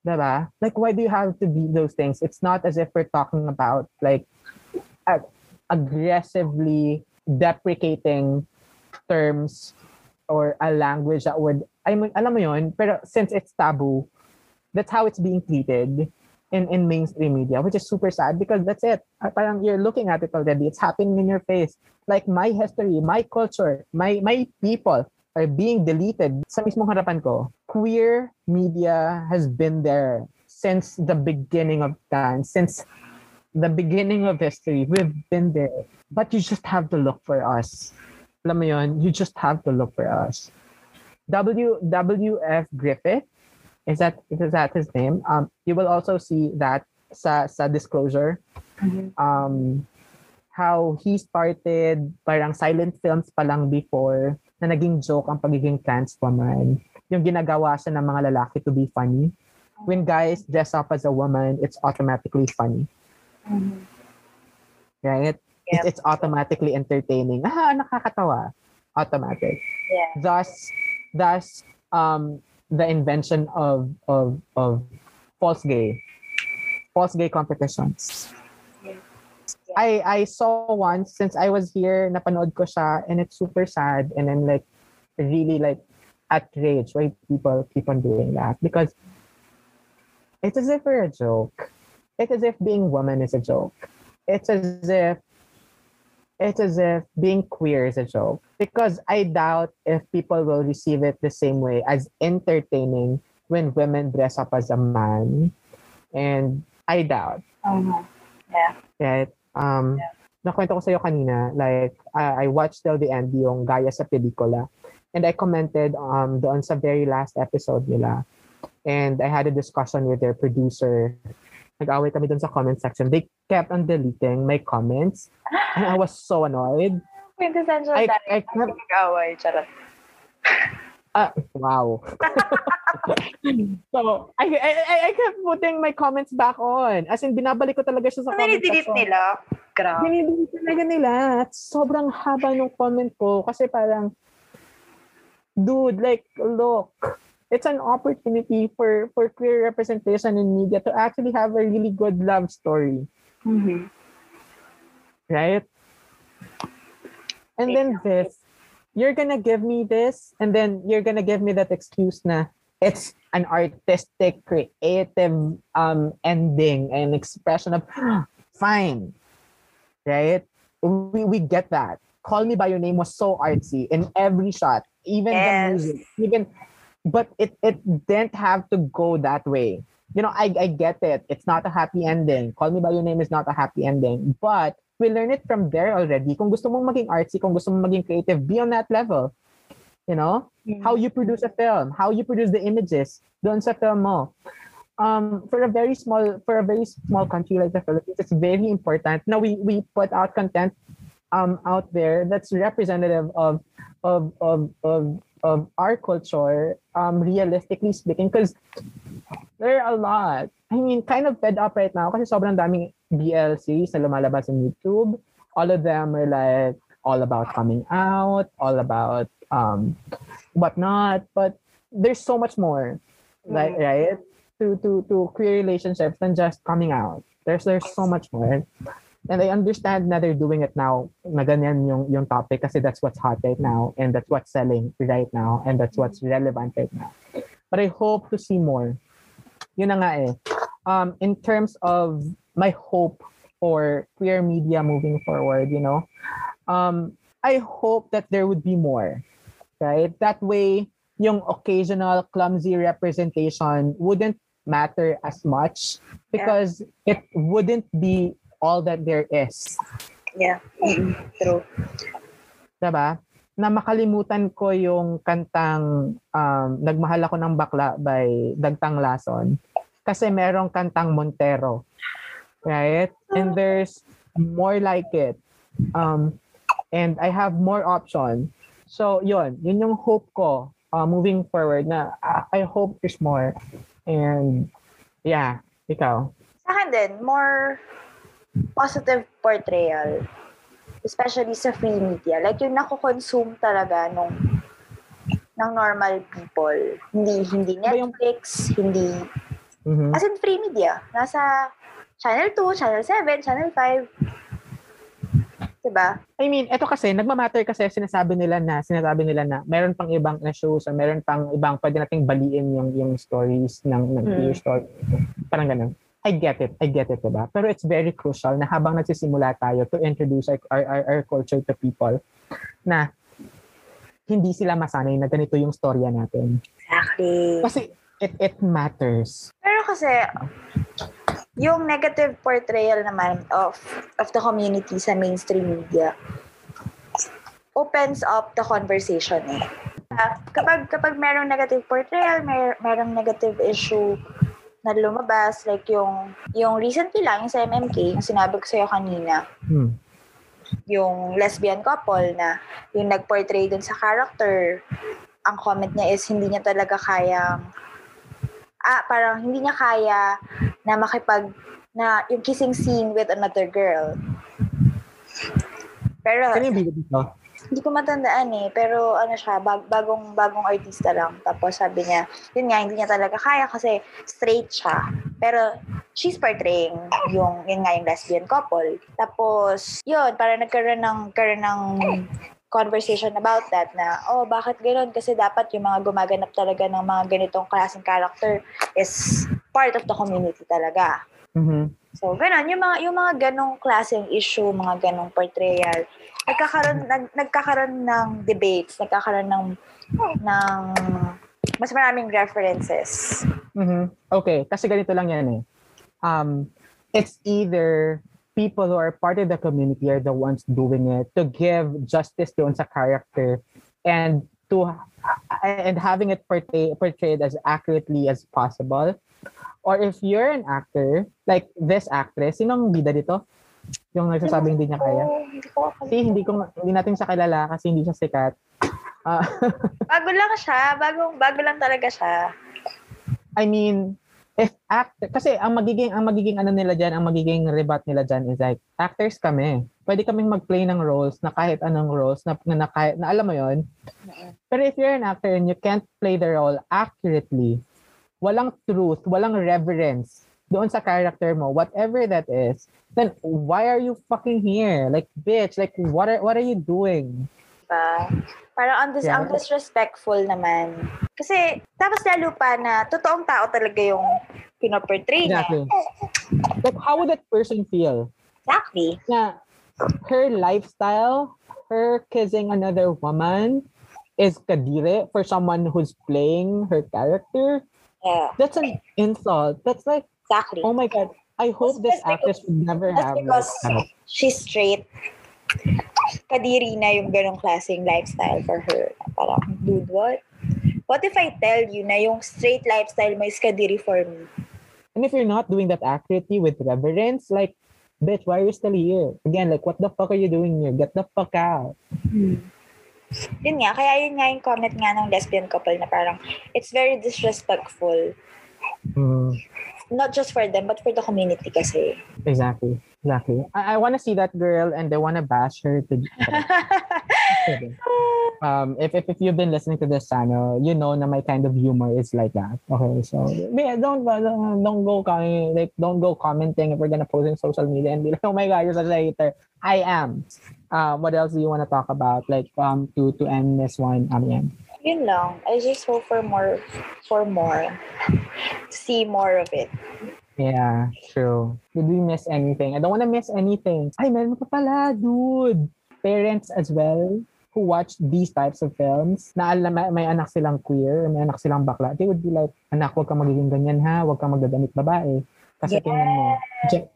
Diba? Like, why do you have to be those things? It's not as if we're talking about, like, aggressively deprecating terms or a language that would, I mean, alam mo yun, pero since it's taboo, that's how it's being treated in mainstream media, which is super sad because that's it. Parang you're looking at it already. It's happening in your face. Like, my history, my culture, my people are being deleted sa mismong harapan ko. Queer media has been there since the beginning of time, since the beginning of history. We've been there. But you just have to look for us. Alam mo yun, you just have to look for us. W.F. Griffith, is that his name? You will also see that sa Disclosure. Mm-hmm. How he started parang silent films pa lang before na naging joke ang pagiging trans woman. Yung ginagawa siya ng mga lalaki to be funny. When guys dress up as a woman, it's automatically funny. Mm-hmm. Right? Yep. It's automatically entertaining. Nakakatawa. Automatic. Yeah. Thus, the invention of false gay competitions. Yeah. Yeah. I saw once, since I was here, napanood ko siya, and it's super sad. And then, like, really, like, outraged why people keep on doing that, because it's as if we're a joke. It's as if being woman is a joke. It's as if being queer is a joke, because I doubt if people will receive it the same way as entertaining when women dress up as a man, and I doubt. Uh-huh. Yeah. Right. Yeah. Nakwento ko sa iyo kanina, like I watched till the end yung Gaya sa Pelikula, and I commented doon sa very last episode nila, and I had a discussion with their producer. Nag-away kami dun sa comment section. They kept on deleting my comments. And I was so annoyed. Quintessential I kept... Nag-away, charot. Wow. So, I kept putting my comments back on. As in, binabalik ko talaga siya sa comment section. Dinidelete nila? Grabe. Dinidelete talaga nila. At sobrang haba ng comment ko. Kasi parang, dude, like, look. It's an opportunity for queer representation in media to actually have a really good love story. Mm-hmm. Right? And then this, you're gonna give me this, and then you're gonna give me that excuse na it's an artistic, creative ending and expression of, fine. Right? We get that. Call Me By Your Name was so artsy in every shot. Even the music. But it didn't have to go that way. You know, I get it. It's not a happy ending. Call Me By Your Name is not a happy ending. But we learn it from there already. Kung gusto mong maging artsy, kung gusto mong maging creative, be on that level. You know? Mm-hmm. How you produce a film, how you produce the images doon sa film mo. For a very small country like the Philippines, it's very important. Now we put out content out there that's representative of our culture, realistically speaking, because there are a lot. I mean, kind of fed up right now kasi sobrang daming BL series na lumalabas on YouTube. All of them are like, all about coming out, all about whatnot, but there's so much more, like, right? To queer relationships than just coming out. There's so much more. And I understand na they're doing it now na ganyan yung topic kasi that's what's hot right now and that's what's selling right now and that's what's relevant right now. But I hope to see more. Yun na nga eh. In terms of my hope for queer media moving forward, you know, I hope that there would be more. Right? That way, yung occasional clumsy representation wouldn't matter as much because it wouldn't be all that there is. Yeah. True. Diba? Na makalimutan ko yung kantang Nagmahal Ako ng Bakla by Dagtang Lason. Kasi merong kantang Montero. Right? And there's more like it. And I have more options. So, yun yung hope ko moving forward na I hope there's more. And, yeah, ikaw. Saan din, more positive portrayal, especially sa free media. Like, yung nakukonsume talaga nung ng normal people. Hindi Netflix, hindi... Mm-hmm. As in free media. Nasa Channel 2, Channel 7, Channel 5. Diba? I mean, eto kasi, nagmamatter kasi sinasabi nila na meron pang ibang na shows or meron pang ibang pwede nating baliin yung stories ng TV story. Parang ganun. I get it, diba? Pero it's very crucial na habang nagsisimula tayo to introduce our culture to people na hindi sila masanay na ganito yung storya natin. Exactly. Kasi it matters. Pero kasi yung negative portrayal naman of the community sa mainstream media opens up the conversation eh. Kapag merong negative portrayal, merong negative issue na lumabas, like yung recently lang, yung sa MMK, yung sinabi ko sa'yo kanina, yung lesbian couple na yung nag-portray dun sa character, ang comment niya is hindi niya talaga kayang, parang hindi niya kaya na yung kissing scene with another girl. Pero, hindi ko matandaan eh, pero ano siya, bagong artista lang. Tapos sabi niya, yun nga, hindi niya talaga kaya kasi straight siya. Pero she's portraying yung lesbian couple. Tapos, yun, para nagkaroon ng conversation about that na, bakit gano'n? Kasi dapat yung mga gumaganap talaga ng mga ganitong klaseng character is part of the community talaga. Mm-hmm. So, gano'n. Yung mga ganong klaseng issue, mga ganong portrayal, nagkakaroon ng debates, nagkakaroon ng mas maraming references. Mm-hmm. Okay. Kasi ganito lang yan eh. It's either people who are part of the community are the ones doing it to give justice to sa character and having it portrayed as accurately as possible. Or if you're an actor, like this actress, sinong bida dito? Yung nagsasabing hindi niya kaya? Hindi natin siya kilala kasi hindi siya sikat. Bago lang siya. Bago lang talaga siya. I mean, if actor, kasi ang magiging ano nila dyan, ang magiging rebut nila dyan is like, actors kami. Pwede kaming mag-play ng roles na kahit anong roles na alam mo yon. Pero if you're an actor and you can't play the role accurately, walang truth, walang reverence doon sa character mo, whatever that is, then why are you fucking here? Like, bitch, like, what are you doing? Parang ang disrespectful naman. Kasi, tapos lalo pa na totoong tao talaga yung pinoportray niya. Exactly. Like, how would that person feel? Exactly. Na her lifestyle, her kissing another woman is kadire for someone who's playing her character. Yeah. That's an insult. That's like, exactly. Oh my God, I hope this actress would never have that. Because she's straight. Kadiri na yung ganong klaseng lifestyle for her. Parang, dude, what? What if I tell you na yung straight lifestyle mo is kadiri for me? And if you're not doing that accurately with reverence, like, bitch, why are you still here? Again, like, what the fuck are you doing here? Get the fuck out. Yun nga, kaya yun nga yung comment nga ng lesbian couple na parang it's very disrespectful. Not just for them, but for the community kasi. Exactly. I want to see that girl and I want to bash her to if you've been listening to this channel, you know na my kind of humor is like that. Okay, so yeah, don't go commenting if we're gonna post in social media and be like, oh my God, you're such a hater. I am. What else do you want to talk about? Like to end this one, Amian. Yun lang. I just hope for more. See more of it. Yeah, true. Did we miss anything? I don't want to miss anything. Ay, meron pa pala, dude. Parents as well who watch these types of films na alam may anak silang queer, may anak silang bakla, they would be like, anak, huwag kang magiging ganyan ha, huwag kang magdadamit babae. Kasi tingnan mo,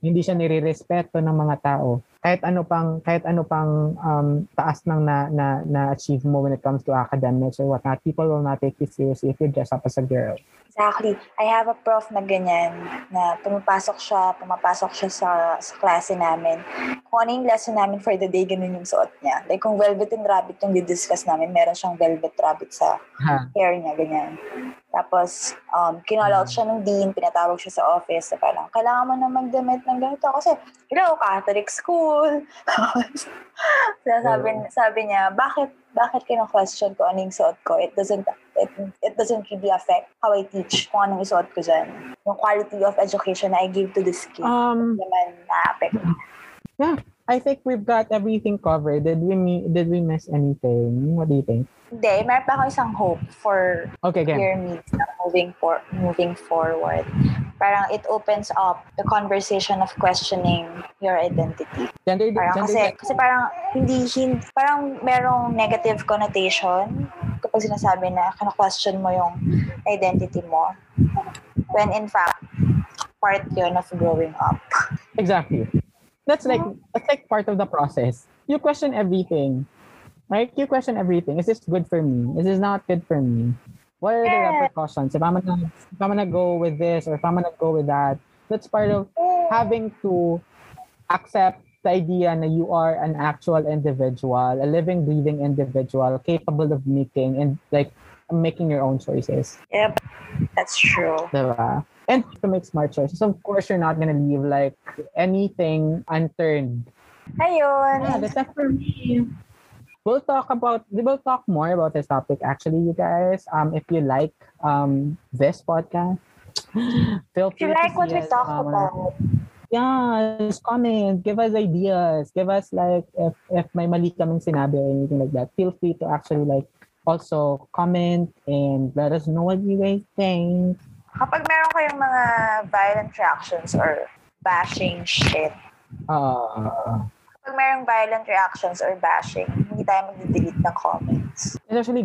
hindi siya nire-respeto ng mga tao. Kahit ano pang taas ng na achieve mo when it comes to academics or whatnot, people will not take you seriously if you dress up as a girl. Exactly. I have a prof na ganyan, na pumapasok siya sa klase namin. Kung ano yung lesson namin for the day, ganun yung suot niya. Like kung velvet and rabbit yung didiscuss namin, meron siyang velvet rabbit sa hair niya, ganyan. Tapos, kinall out siya ng dean, pinatawag siya sa office, na parang, kailangan mo na mag nagdadamit ng ganito kasi, you know, Catholic school. Sabi niya, bakit kino-question ko anong suot ko? It doesn't really affect how I teach kung anong isuot ko dyan. Yung quality of education I give to this kid naman na-affect. Yeah, I think we've got everything covered. Did we miss anything? What do you think? Hindi, mayroon pa ako isang hope for queer meets na moving forward. Parang it opens up the conversation of questioning your identity. Kasi parang hindi parang merong negative connotation kapag sinasabi na kino-question mo yung identity mo. When in fact, part yun of growing up. Exactly. That's like part of the process. You question everything. Right? You question everything. Is this good for me? Is this not good for me? What are the repercussions? If I'm gonna go with this or if I'm gonna go with that, that's part of having to accept the idea that you are an actual individual, a living, breathing individual, capable of making and like making your own choices. Yep, that's true. Diba? And to make smart choices. Of course, you're not going to leave like anything unturned. Ayun. Yeah, that's it for me. We'll talk more about this topic actually, you guys. If you like this podcast, feel free. If you like what we talk about. Yeah, just comment. Give us ideas. Give us like if may mali kaming sinabi or anything like that. Feel free to actually like also comment and let us know what you guys think. Kapag meron kayong mga violent reactions or bashing shit. Kapag merong violent reactions or bashing, hindi tayo mag-delete ng comments. It's actually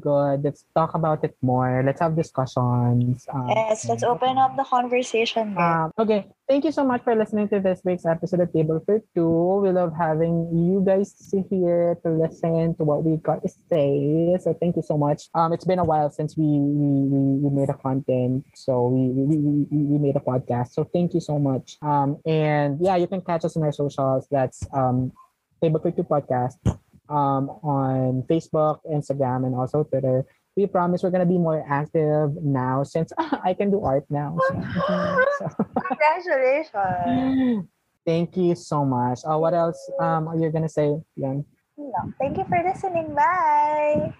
good. Let's talk about it more. Let's have discussions. Yes, let's open up the conversation. Okay. Thank you so much for listening to this week's episode of Table for Two. We love having you guys here to listen to what we got to say. So thank you so much. It's been a while since we made a content. So we made a podcast. So thank you so much. And yeah, you can catch us on our socials. That's Table for Two Podcast on Facebook, Instagram, and also Twitter. We promise we're gonna be more active now since I can do art now. So. Congratulations! Thank you so much. What else are you gonna say, Yen? No, thank you for listening. Bye.